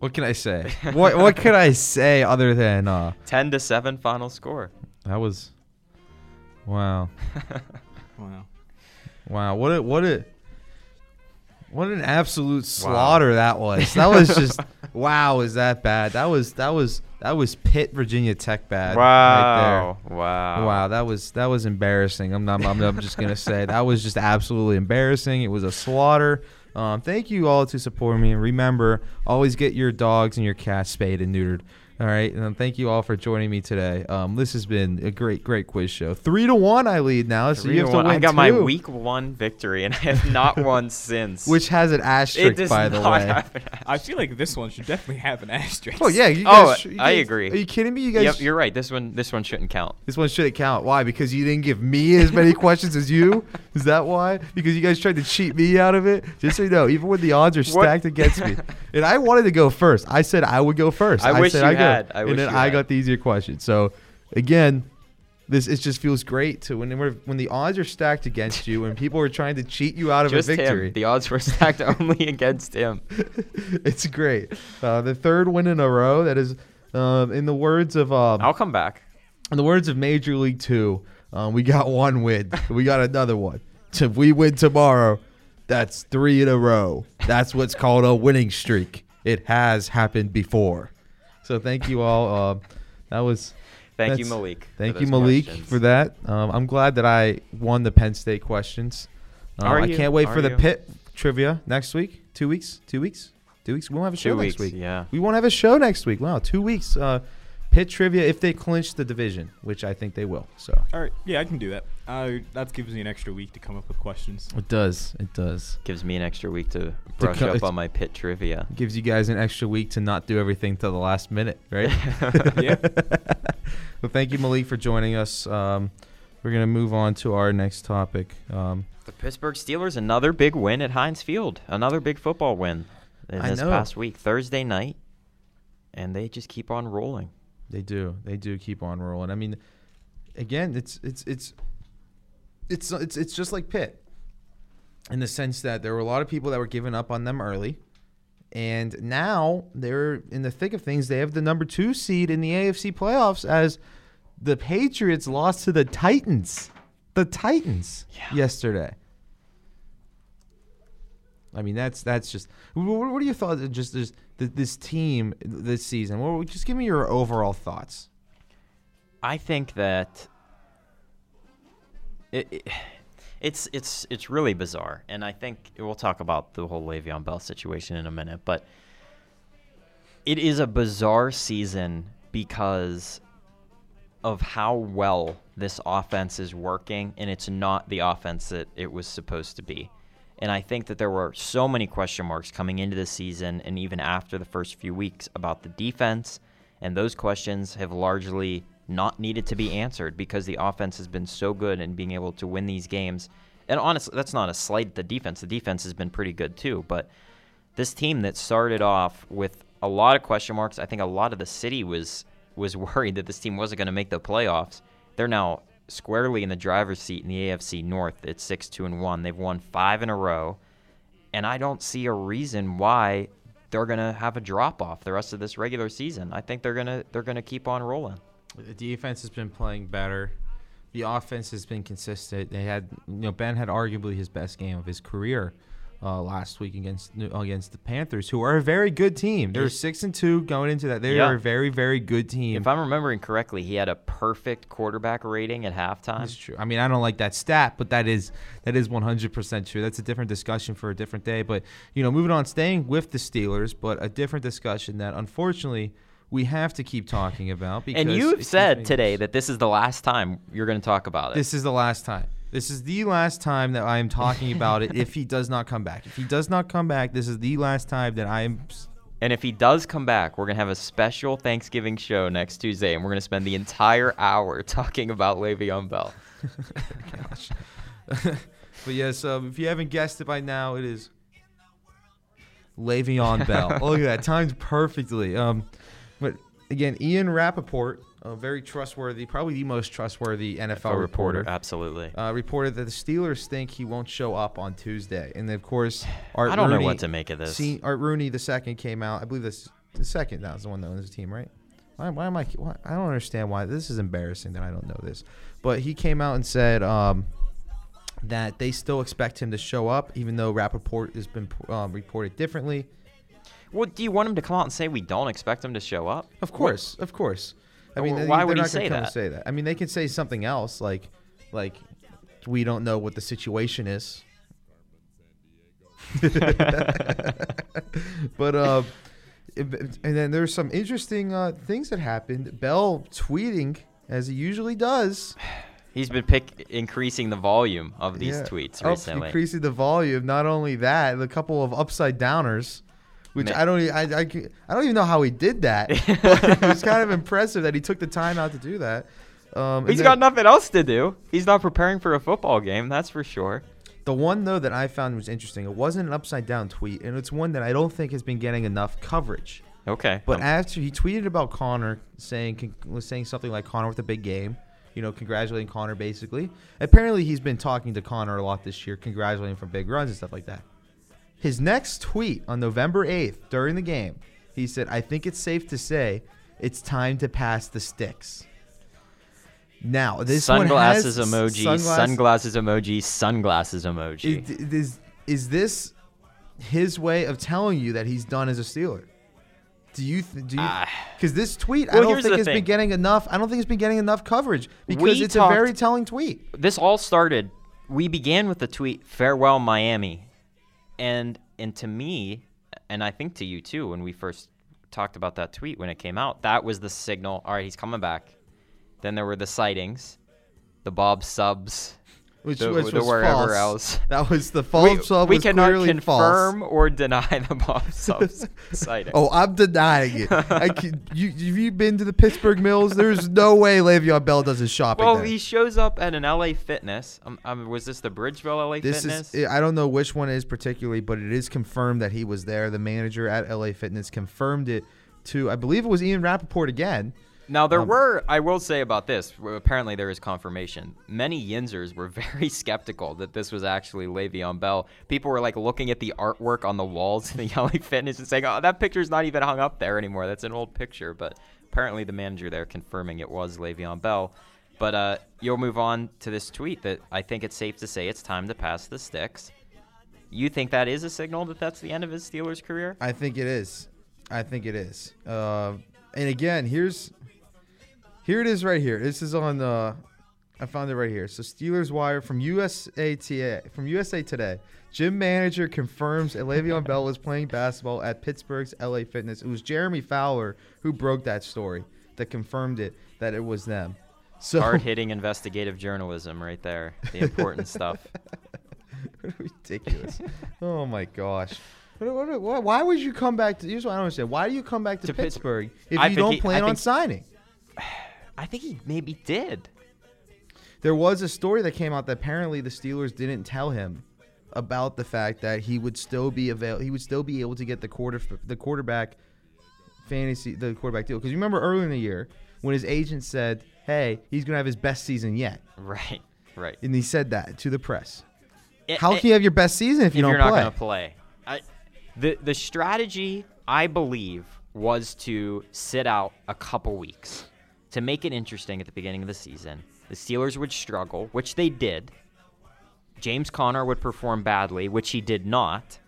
What can I say? What could I say other than 10-7 final score? That was wow. Wow. What an absolute slaughter that was. That was just wow, is that bad? That was Pitt Virginia Tech bad. Wow. Right there. Wow, that was embarrassing. I'm just gonna say that was just absolutely embarrassing. It was a slaughter. Thank you all to support me, and remember, always get your dogs and your cats spayed and neutered. All right, and thank you all for joining me today. This has been a great quiz show. 3-1, I lead now. So you have to win. I got my week 1 victory, and I have not won since. Which has an asterisk, by the way. I feel like this one should definitely have an asterisk. Oh yeah, you guys, I agree. Are you kidding me? You guys? Yep, you're right. This one shouldn't count. This one shouldn't count. Why? Because you didn't give me as many questions as you. Is that why? Because you guys tried to cheat me out of it. Just so you know, even when the odds are stacked against me, and I wanted to go first. I said I would go first. I got the easier question. So, again, it just feels great to when the odds are stacked against you and people are trying to cheat you out of a victory. Him. The odds were stacked only against him. It's great. The third win in a row. That is, in the words of I'll come back. In the words of Major League 2, we got one win. We got another one. So if we win tomorrow, that's 3 in a row. That's what's called a winning streak. It has happened before. So thank you all. That was. Thank you, Malik. Thank you, Malik, for that. I'm glad that I won the Penn State questions. I can't wait for the Pitt trivia next week. 2 weeks. We won't have a show next week. Yeah. We won't have a show next week. Wow, 2 weeks. Pitt trivia if they clinch the division, which I think they will. So. All right. Yeah, I can do that. That gives me an extra week to come up with questions. It does. Gives me an extra week to brush up on my Pitt trivia. Gives you guys an extra week to not do everything till the last minute, right? Yeah. Well, thank you, Malik, for joining us. We're going to move on to our next topic. The Pittsburgh Steelers, another big win at Heinz Field. Another big football win past week, Thursday night. And they just keep on rolling. They do keep on rolling. I mean, again, it's just like Pitt in the sense that there were a lot of people that were giving up on them early, and now they're in the thick of things. They have the number 2 seed in the AFC playoffs as the Patriots lost to the Titans. Yesterday. I mean, that's just. What are your thoughts? Just this team this season. Well, just give me your overall thoughts. I think that it's really bizarre, and I think we'll talk about the whole Le'Veon Bell situation in a minute. But it is a bizarre season because of how well this offense is working, and it's not the offense that it was supposed to be. And I think that there were so many question marks coming into the season and even after the first few weeks about the defense, and those questions have largely not needed to be answered because the offense has been so good in being able to win these games. And honestly, that's not a slight at the defense. The defense has been pretty good too, but this team that started off with a lot of question marks, I think a lot of the city was worried that this team wasn't going to make the playoffs. They're now squarely in the driver's seat in the AFC North. It's 6-2-1. They've won 5 in a row, and I don't see a reason why they're going to have a drop off the rest of this regular season. I think they're going to keep on rolling. The defense has been playing better. The offense has been consistent. They had, Ben had arguably his best game of his career last week against the Panthers, who are a very good team. They're 6-2 going into that. They are a very, very good team. If I'm remembering correctly, he had a perfect quarterback rating at halftime. That's true. I mean, I don't like that stat, but that is 100% true. That's a different discussion for a different day. But moving on, staying with the Steelers, but a different discussion that unfortunately we have to keep talking about. Because and you've said today that this is the last time you're going to talk about it. This is the last time. This is the last time that I am talking about it if he does not come back. If he does not come back, this is the last time that I am... And if he does come back, we're going to have a special Thanksgiving show next Tuesday, and we're going to spend the entire hour talking about Le'Veon Bell. Gosh. But, yes, if you haven't guessed it by now, it is Le'Veon Bell. Look at that. Timed perfectly. But, again, Ian Rappaport, very trustworthy, probably the most trustworthy NFL reporter. Absolutely. Reported that the Steelers think he won't show up on Tuesday. And, of course, Art Rooney. I don't know what to make of this. Art Rooney the second came out. I believe this the second now is the one that owns the team, right? Why am I – I don't understand why. This is embarrassing that I don't know this. But he came out and said that they still expect him to show up, even though Rappaport has been reported differently. Well, do you want him to come out and say we don't expect him to show up? Of course, of course. I mean, why would he say that? I mean, they can say something else, like we don't know what the situation is. But and then there's some interesting things that happened. Bell tweeting as he usually does. He's been increasing the volume of these tweets recently. Increasing the volume. Not only that, a couple of upside downers. Which I don't even know how he did that. It was kind of impressive that he took the time out to do that. He's got nothing else to do. He's not preparing for a football game, that's for sure. The one, though, that I found was interesting, it wasn't an upside-down tweet, and it's one that I don't think has been getting enough coverage. Okay. But after he tweeted about Connor, saying something like Connor with a big game, you know, congratulating Connor basically. Apparently he's been talking to Connor a lot this year, congratulating him for big runs and stuff like that. His next tweet on November 8th during the game, he said, I think it's safe to say it's time to pass the sticks. Now, this sunglasses one has emoji, sunglasses emoji, sunglasses emoji. Is this his way of telling you that he's done as a Steeler? Because this tweet, I don't think it's been getting enough. I don't think it's been getting enough coverage because it's a very telling tweet. This all started. We began with the tweet, farewell Miami. And to me, and I think to you too, when we first talked about that tweet when it came out, that was the signal. All right, he's coming back. Then there were the sightings, the Bob subs, which was wherever false. Else. That was the false sub. We cannot confirm or deny the Bob subs sightings. Oh, I'm denying it. Have you been to the Pittsburgh Mills? There's no way Le'Veon Bell does his shopping. Well, he shows up at an LA Fitness. Was this the Bridgeville LA Fitness? I don't know which one it is particularly, but it is confirmed that he was there. The manager at LA Fitness confirmed it to, I believe it was Ian Rappaport again. Now, there were, I will say about this, apparently there is confirmation. Many Yinzers were very skeptical that this was actually Le'Veon Bell. People were, like, looking at the artwork on the walls in the LA Fitness and saying, oh, that picture's not even hung up there anymore. That's an old picture. But apparently the manager there confirming it was Le'Veon Bell. But you'll move on to this tweet that I think it's safe to say it's time to pass the sticks. You think that is a signal that that's the end of his Steelers career? I think it is. I think it is. And, again, Here it is right here. This is on I found it right here. So Steelers Wire from USA Today. Gym manager confirms Le'Veon Bell was playing basketball at Pittsburgh's LA Fitness. It was Jeremy Fowler who broke that story that confirmed it, that it was them. So hard-hitting investigative journalism right there. The important stuff. Ridiculous. Oh, my gosh. Why would you come back to – here's what I don't understand. Why do you come back to Pittsburgh if you don't plan on signing? I think he maybe did. There was a story that came out that apparently the Steelers didn't tell him about the fact that he would still be he would still be able to get the quarterback fantasy, the quarterback deal. Because you remember earlier in the year when his agent said, "Hey, he's gonna have his best season yet." Right, right. And he said that to the press. How can you have your best season if you don't play? You're not gonna play. The strategy, I believe, was to sit out a couple weeks. To make it interesting at the beginning of the season, the Steelers would struggle, which they did. James Conner would perform badly, which he did not.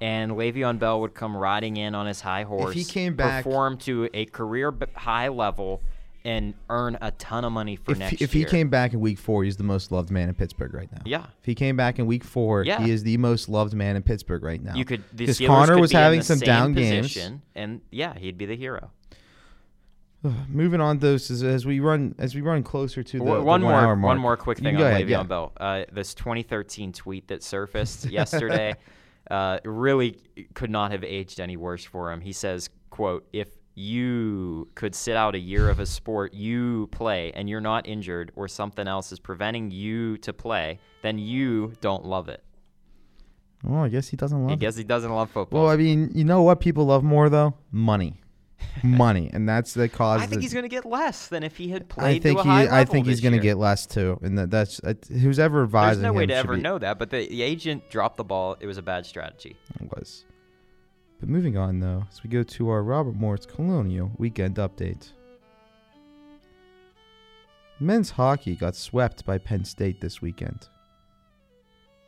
And Le'Veon Bell would come riding in on his high horse, if he came back, perform to a career high level, and earn a ton of money for next year. If he came back in Week 4, he's the most loved man in Pittsburgh right now. Yeah. If he came back in Week 4, he is the most loved man in Pittsburgh right now. Because Conner was having some down games. And, yeah, he'd be the hero. Moving on, though, as we run closer to the one-hour mark. One more quick thing on Le'Veon Bell. This 2013 tweet that surfaced yesterday really could not have aged any worse for him. He says, quote, "If you could sit out a year of a sport you play and you're not injured or something else is preventing you to play, then you don't love it." Oh, I guess he doesn't love it. I guess he doesn't love football. Well, I mean, you know what people love more, though? Money. Money, and that's the cause. I think he's going to get less than if he had played. I think he's going to get less too, and that's who's ever advising him. There's no way to ever know that, but the agent dropped the ball. It was a bad strategy. It was. But moving on, though, as we go to our Robert Morris Colonial Weekend Update. Men's hockey got swept by Penn State this weekend.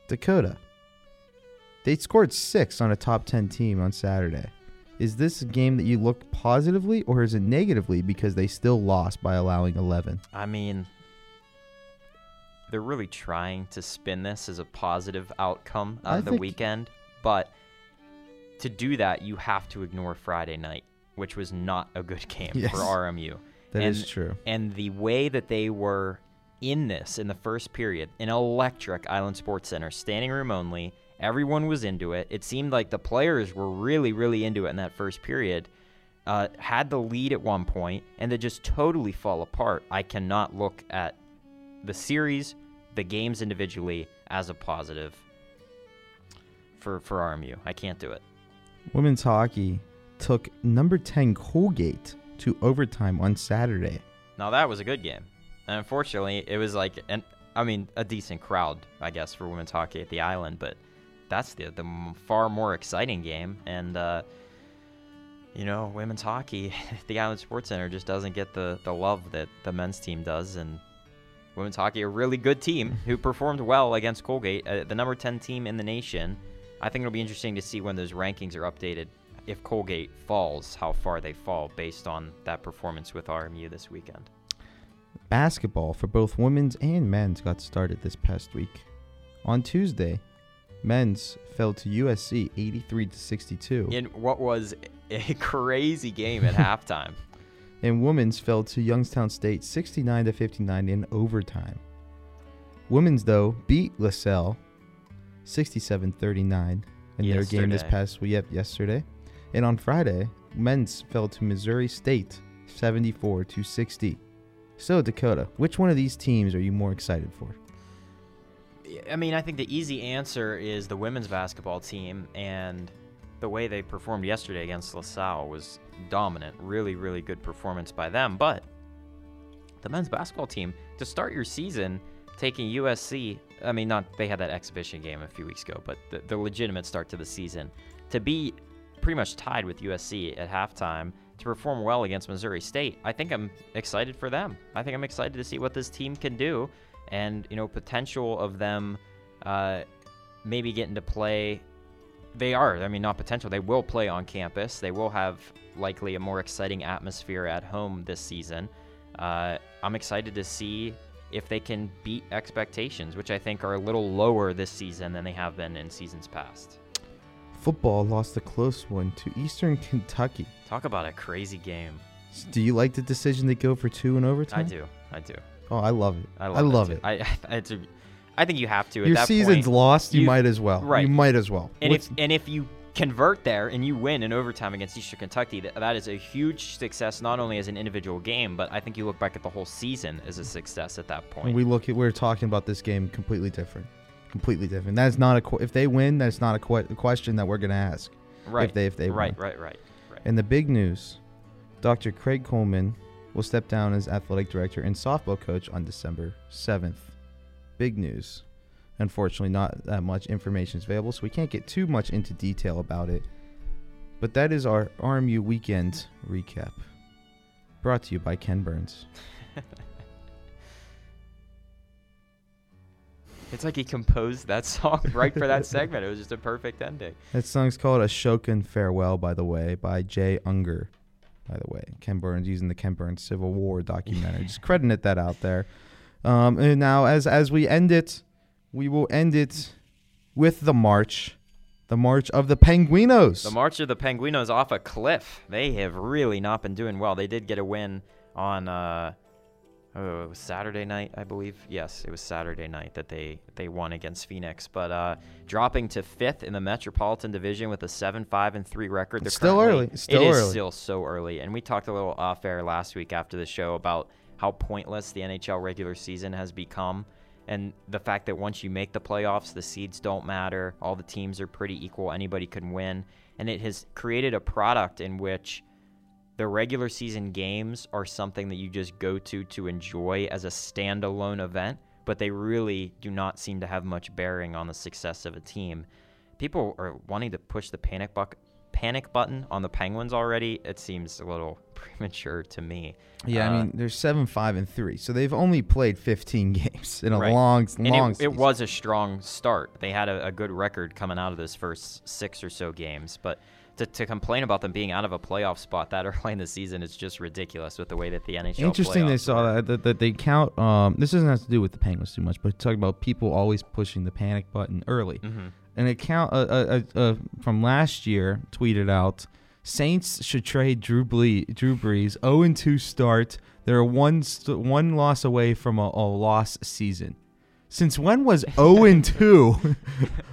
Dakota. They scored 6 on a top 10 team on Saturday. Is this a game that you look positively, or is it negatively because they still lost by allowing 11? I mean, they're really trying to spin this as a positive outcome of the weekend, but to do that, you have to ignore Friday night, which was not a good game for RMU. That is true. And the way that they were in this in the first period, in electric Island Sports Center, standing room only. Everyone was into it. It seemed like the players were really, really into it in that first period. Had the lead at one point, and they just totally fall apart. I cannot look at the series, the games individually, as a positive for RMU. I can't do it. Women's hockey took number 10 Colgate to overtime on Saturday. Now, that was a good game. And unfortunately, it was like, a decent crowd, I guess, for women's hockey at the Island, but that's the far more exciting game, and women's hockey at the Island Sports Center just doesn't get the love that the men's team does, and women's hockey, a really good team who performed well against Colgate, the number 10 team in the nation. I think it'll be interesting to see when those rankings are updated, if Colgate falls, how far they fall based on that performance with RMU this weekend. Basketball for both women's and men's got started this past week. On Tuesday, men's fell to USC 83-62. In what was a crazy game at halftime. And women's fell to Youngstown State 69-59 in overtime. Women's, though, beat LaSalle 67-39 in their game this past week. Yep, yesterday. And on Friday, men's fell to Missouri State 74-60. So, Dakota, which one of these teams are you more excited for? I mean, I think the easy answer is the women's basketball team, and the way they performed yesterday against LaSalle was dominant. Really, really good performance by them. But the men's basketball team, to start your season taking USC, they had that exhibition game a few weeks ago, but the legitimate start to the season, to be pretty much tied with USC at halftime, to perform well against Missouri State, I think I'm excited for them. I think I'm excited to see what this team can do, and potential of them maybe getting to play. They are. I mean, not potential. They will play on campus. They will have likely a more exciting atmosphere at home this season. I'm excited to see if they can beat expectations, which I think are a little lower this season than they have been in seasons past. Football lost a close one to Eastern Kentucky. Talk about a crazy game. Do you like the decision to go for 2 in overtime? I do. Oh, I love it. I love it. I think you have to. Your season's lost. You might as well. Right. You might as well. And if you convert there and you win in overtime against Eastern Kentucky, that is a huge success, not only as an individual game, but I think you look back at the whole season as a success at that point. And we're talking about this game completely different. That's not if they win, that's not a question that we're going to ask. Right. If they win. And the big news, Dr. Craig Coleman will step down as athletic director and softball coach on December 7th. Big news. Unfortunately, not that much information is available, so we can't get too much into detail about it. But that is our RMU Weekend Recap, brought to you by Ken Burns. It's like he composed that song right for that segment. It was just a perfect ending. That song's called Ashokan Farewell, by the way, by Jay Unger. By the way, Ken Burns, using the Ken Burns Civil War documentary. Just crediting that out there. And now, as we end it, we will end it with the march The March of the Penguinos. The March of the Penguinos off a cliff. They have really not been doing well. They did get a win on Saturday night, I believe. Yes, it was Saturday night that they won against Phoenix. But dropping to fifth in the Metropolitan Division with a 7-5-3 record. It's still early. It is still so early. And we talked a little off-air last week after the show about how pointless the NHL regular season has become. And the fact that once you make the playoffs, the seeds don't matter. All the teams are pretty equal. Anybody can win. And it has created a product in which the regular season games are something that you just go to enjoy as a standalone event, but they really do not seem to have much bearing on the success of a team. People are wanting to push the panic button on the Penguins already. It seems a little premature to me. Yeah, I mean, they're 7-5-3, so they've only played 15 games in a long season. It was a strong start. They had a good record coming out of those first six or so games, but to complain about them being out of a playoff spot that early in the season is just ridiculous with the way that the NHL Interesting they saw that they count. This doesn't have to do with the Penguins too much, but talking about people always pushing the panic button early. Mm-hmm. An account from last year tweeted out, Saints should trade Drew Brees, 0-2 start. They're one loss away from a lost season. Since when was 0-2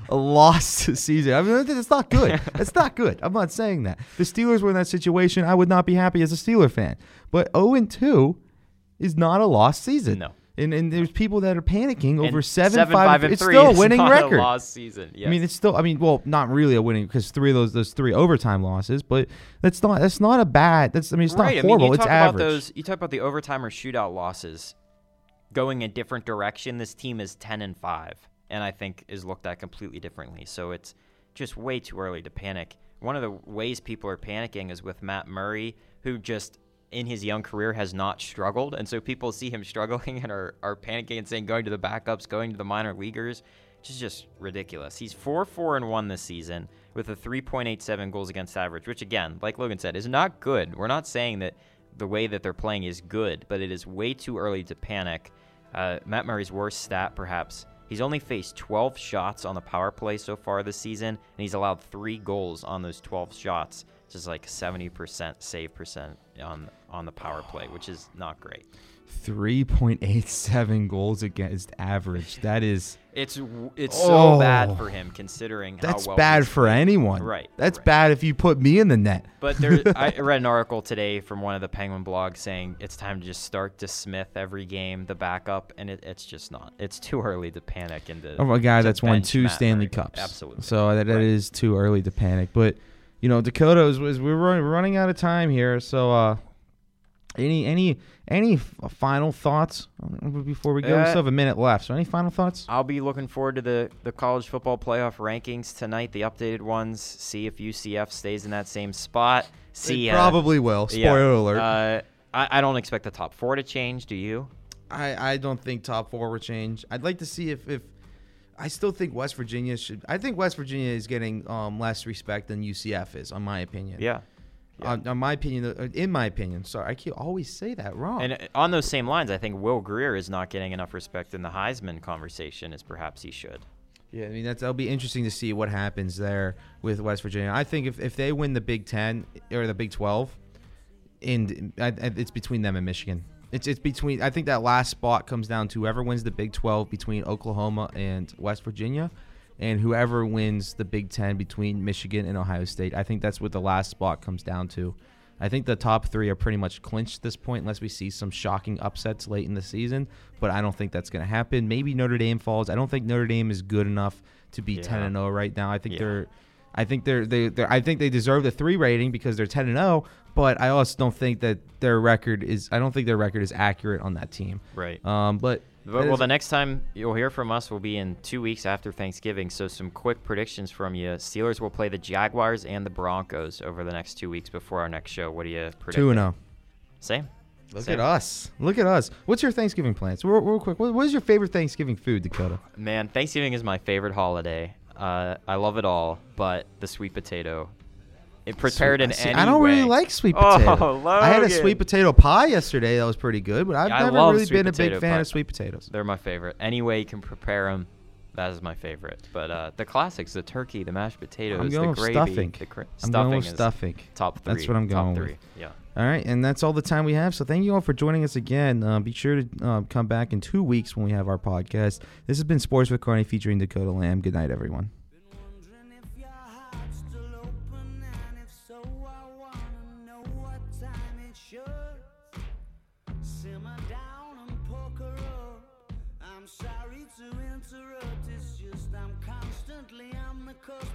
a lost season? I mean, that's not good. That's not good. I'm not saying that. The Steelers were in that situation. I would not be happy as a Steeler fan. But 0-2 is not a lost season. No. And there's people that are panicking over 7-5-3. It's still a winning record. A lost season. Yes. I mean, it's still. I mean, well, not really a winning because three of those three overtime losses. But that's not a bad. That's. I mean, it's not horrible. It's average. You talk about the overtime or shootout losses going a different direction. This team is 10-5, and I think is looked at completely differently. So it's just way too early to panic. One of the ways people are panicking is with Matt Murray, who just, in his young career, has not struggled. And so people see him struggling and are panicking and saying going to the backups, going to the minor leaguers, which is just ridiculous. He's 4-4-1 this season with a 3.87 goals against average, which again, like Logan said, is not good. We're not saying that the way that they're playing is good, but it is way too early to panic. Matt Murray's worst stat, perhaps, he's only faced 12 shots on the power play so far this season, and he's allowed 3 goals on those 12 shots. Just like 70% save percent on the power play, which is not great. 3.87 goals against average. That is it's so bad for him considering how well. That's bad for anyone. Right. That's bad if you put me in the net. But I read an article today from one of the Penguin blogs saying it's time to just start to Smith every game, the backup, and it's just not. It's too early to panic and to. Oh, a guy that's won 2 Stanley Cups. Absolutely. So that is too early to panic, but. You know, Dakota, we're running out of time here, so any final thoughts before we go? We still have a minute left, so any final thoughts? I'll be looking forward to the college football playoff rankings tonight, the updated ones, see if UCF stays in that same spot. They probably will, spoiler alert. I don't expect the top 4 to change, do you? I don't think top 4 will change. I'd like to see if I still think West Virginia should. I think West Virginia is getting less respect than UCF is, in my opinion. Yeah. In my opinion. Sorry, I can always say that wrong. And on those same lines, I think Will Greer is not getting enough respect in the Heisman conversation as perhaps he should. Yeah, I mean, that'll be interesting to see what happens there with West Virginia. I think if they win the Big 10 or the Big 12, and it's between them and Michigan. It's between. I think that last spot comes down to whoever wins the Big 12 between Oklahoma and West Virginia, and whoever wins the Big 10 between Michigan and Ohio State. I think that's what the last spot comes down to. I think the top 3 are pretty much clinched at this point, unless we see some shocking upsets late in the season. But I don't think that's going to happen. Maybe Notre Dame falls. I don't think Notre Dame is good enough to be 10-0 right now. I think they deserve the 3 rating because they're 10-0. But I also don't think that their record is accurate on that team. Right. But the next time you'll hear from us will be in 2 weeks after Thanksgiving. So some quick predictions from you. Steelers will play the Jaguars and the Broncos over the next 2 weeks before our next show. What do you predict? 2-0. Same. Look at us. What's your Thanksgiving plans? Real quick. What is your favorite Thanksgiving food, Dakota? Man, Thanksgiving is my favorite holiday. I love it all, but the sweet potato. It prepared in any way. I don't really like sweet potato. Oh, Logan. I had a sweet potato pie yesterday that was pretty good, but I've never really been a big fan of sweet potatoes. They're my favorite. Any way you can prepare them, That is my favorite. But the classics, the turkey, the mashed potatoes, I'm going the gravy, stuffing. I'm going with stuffing. Top three. That's what I'm going with. Yeah. All right, and that's all the time we have. So thank you all for joining us again. Be sure to come back in 2 weeks when we have our podcast. This has been Sports with Carney featuring Dakota Lamb. Good night, everyone. Cause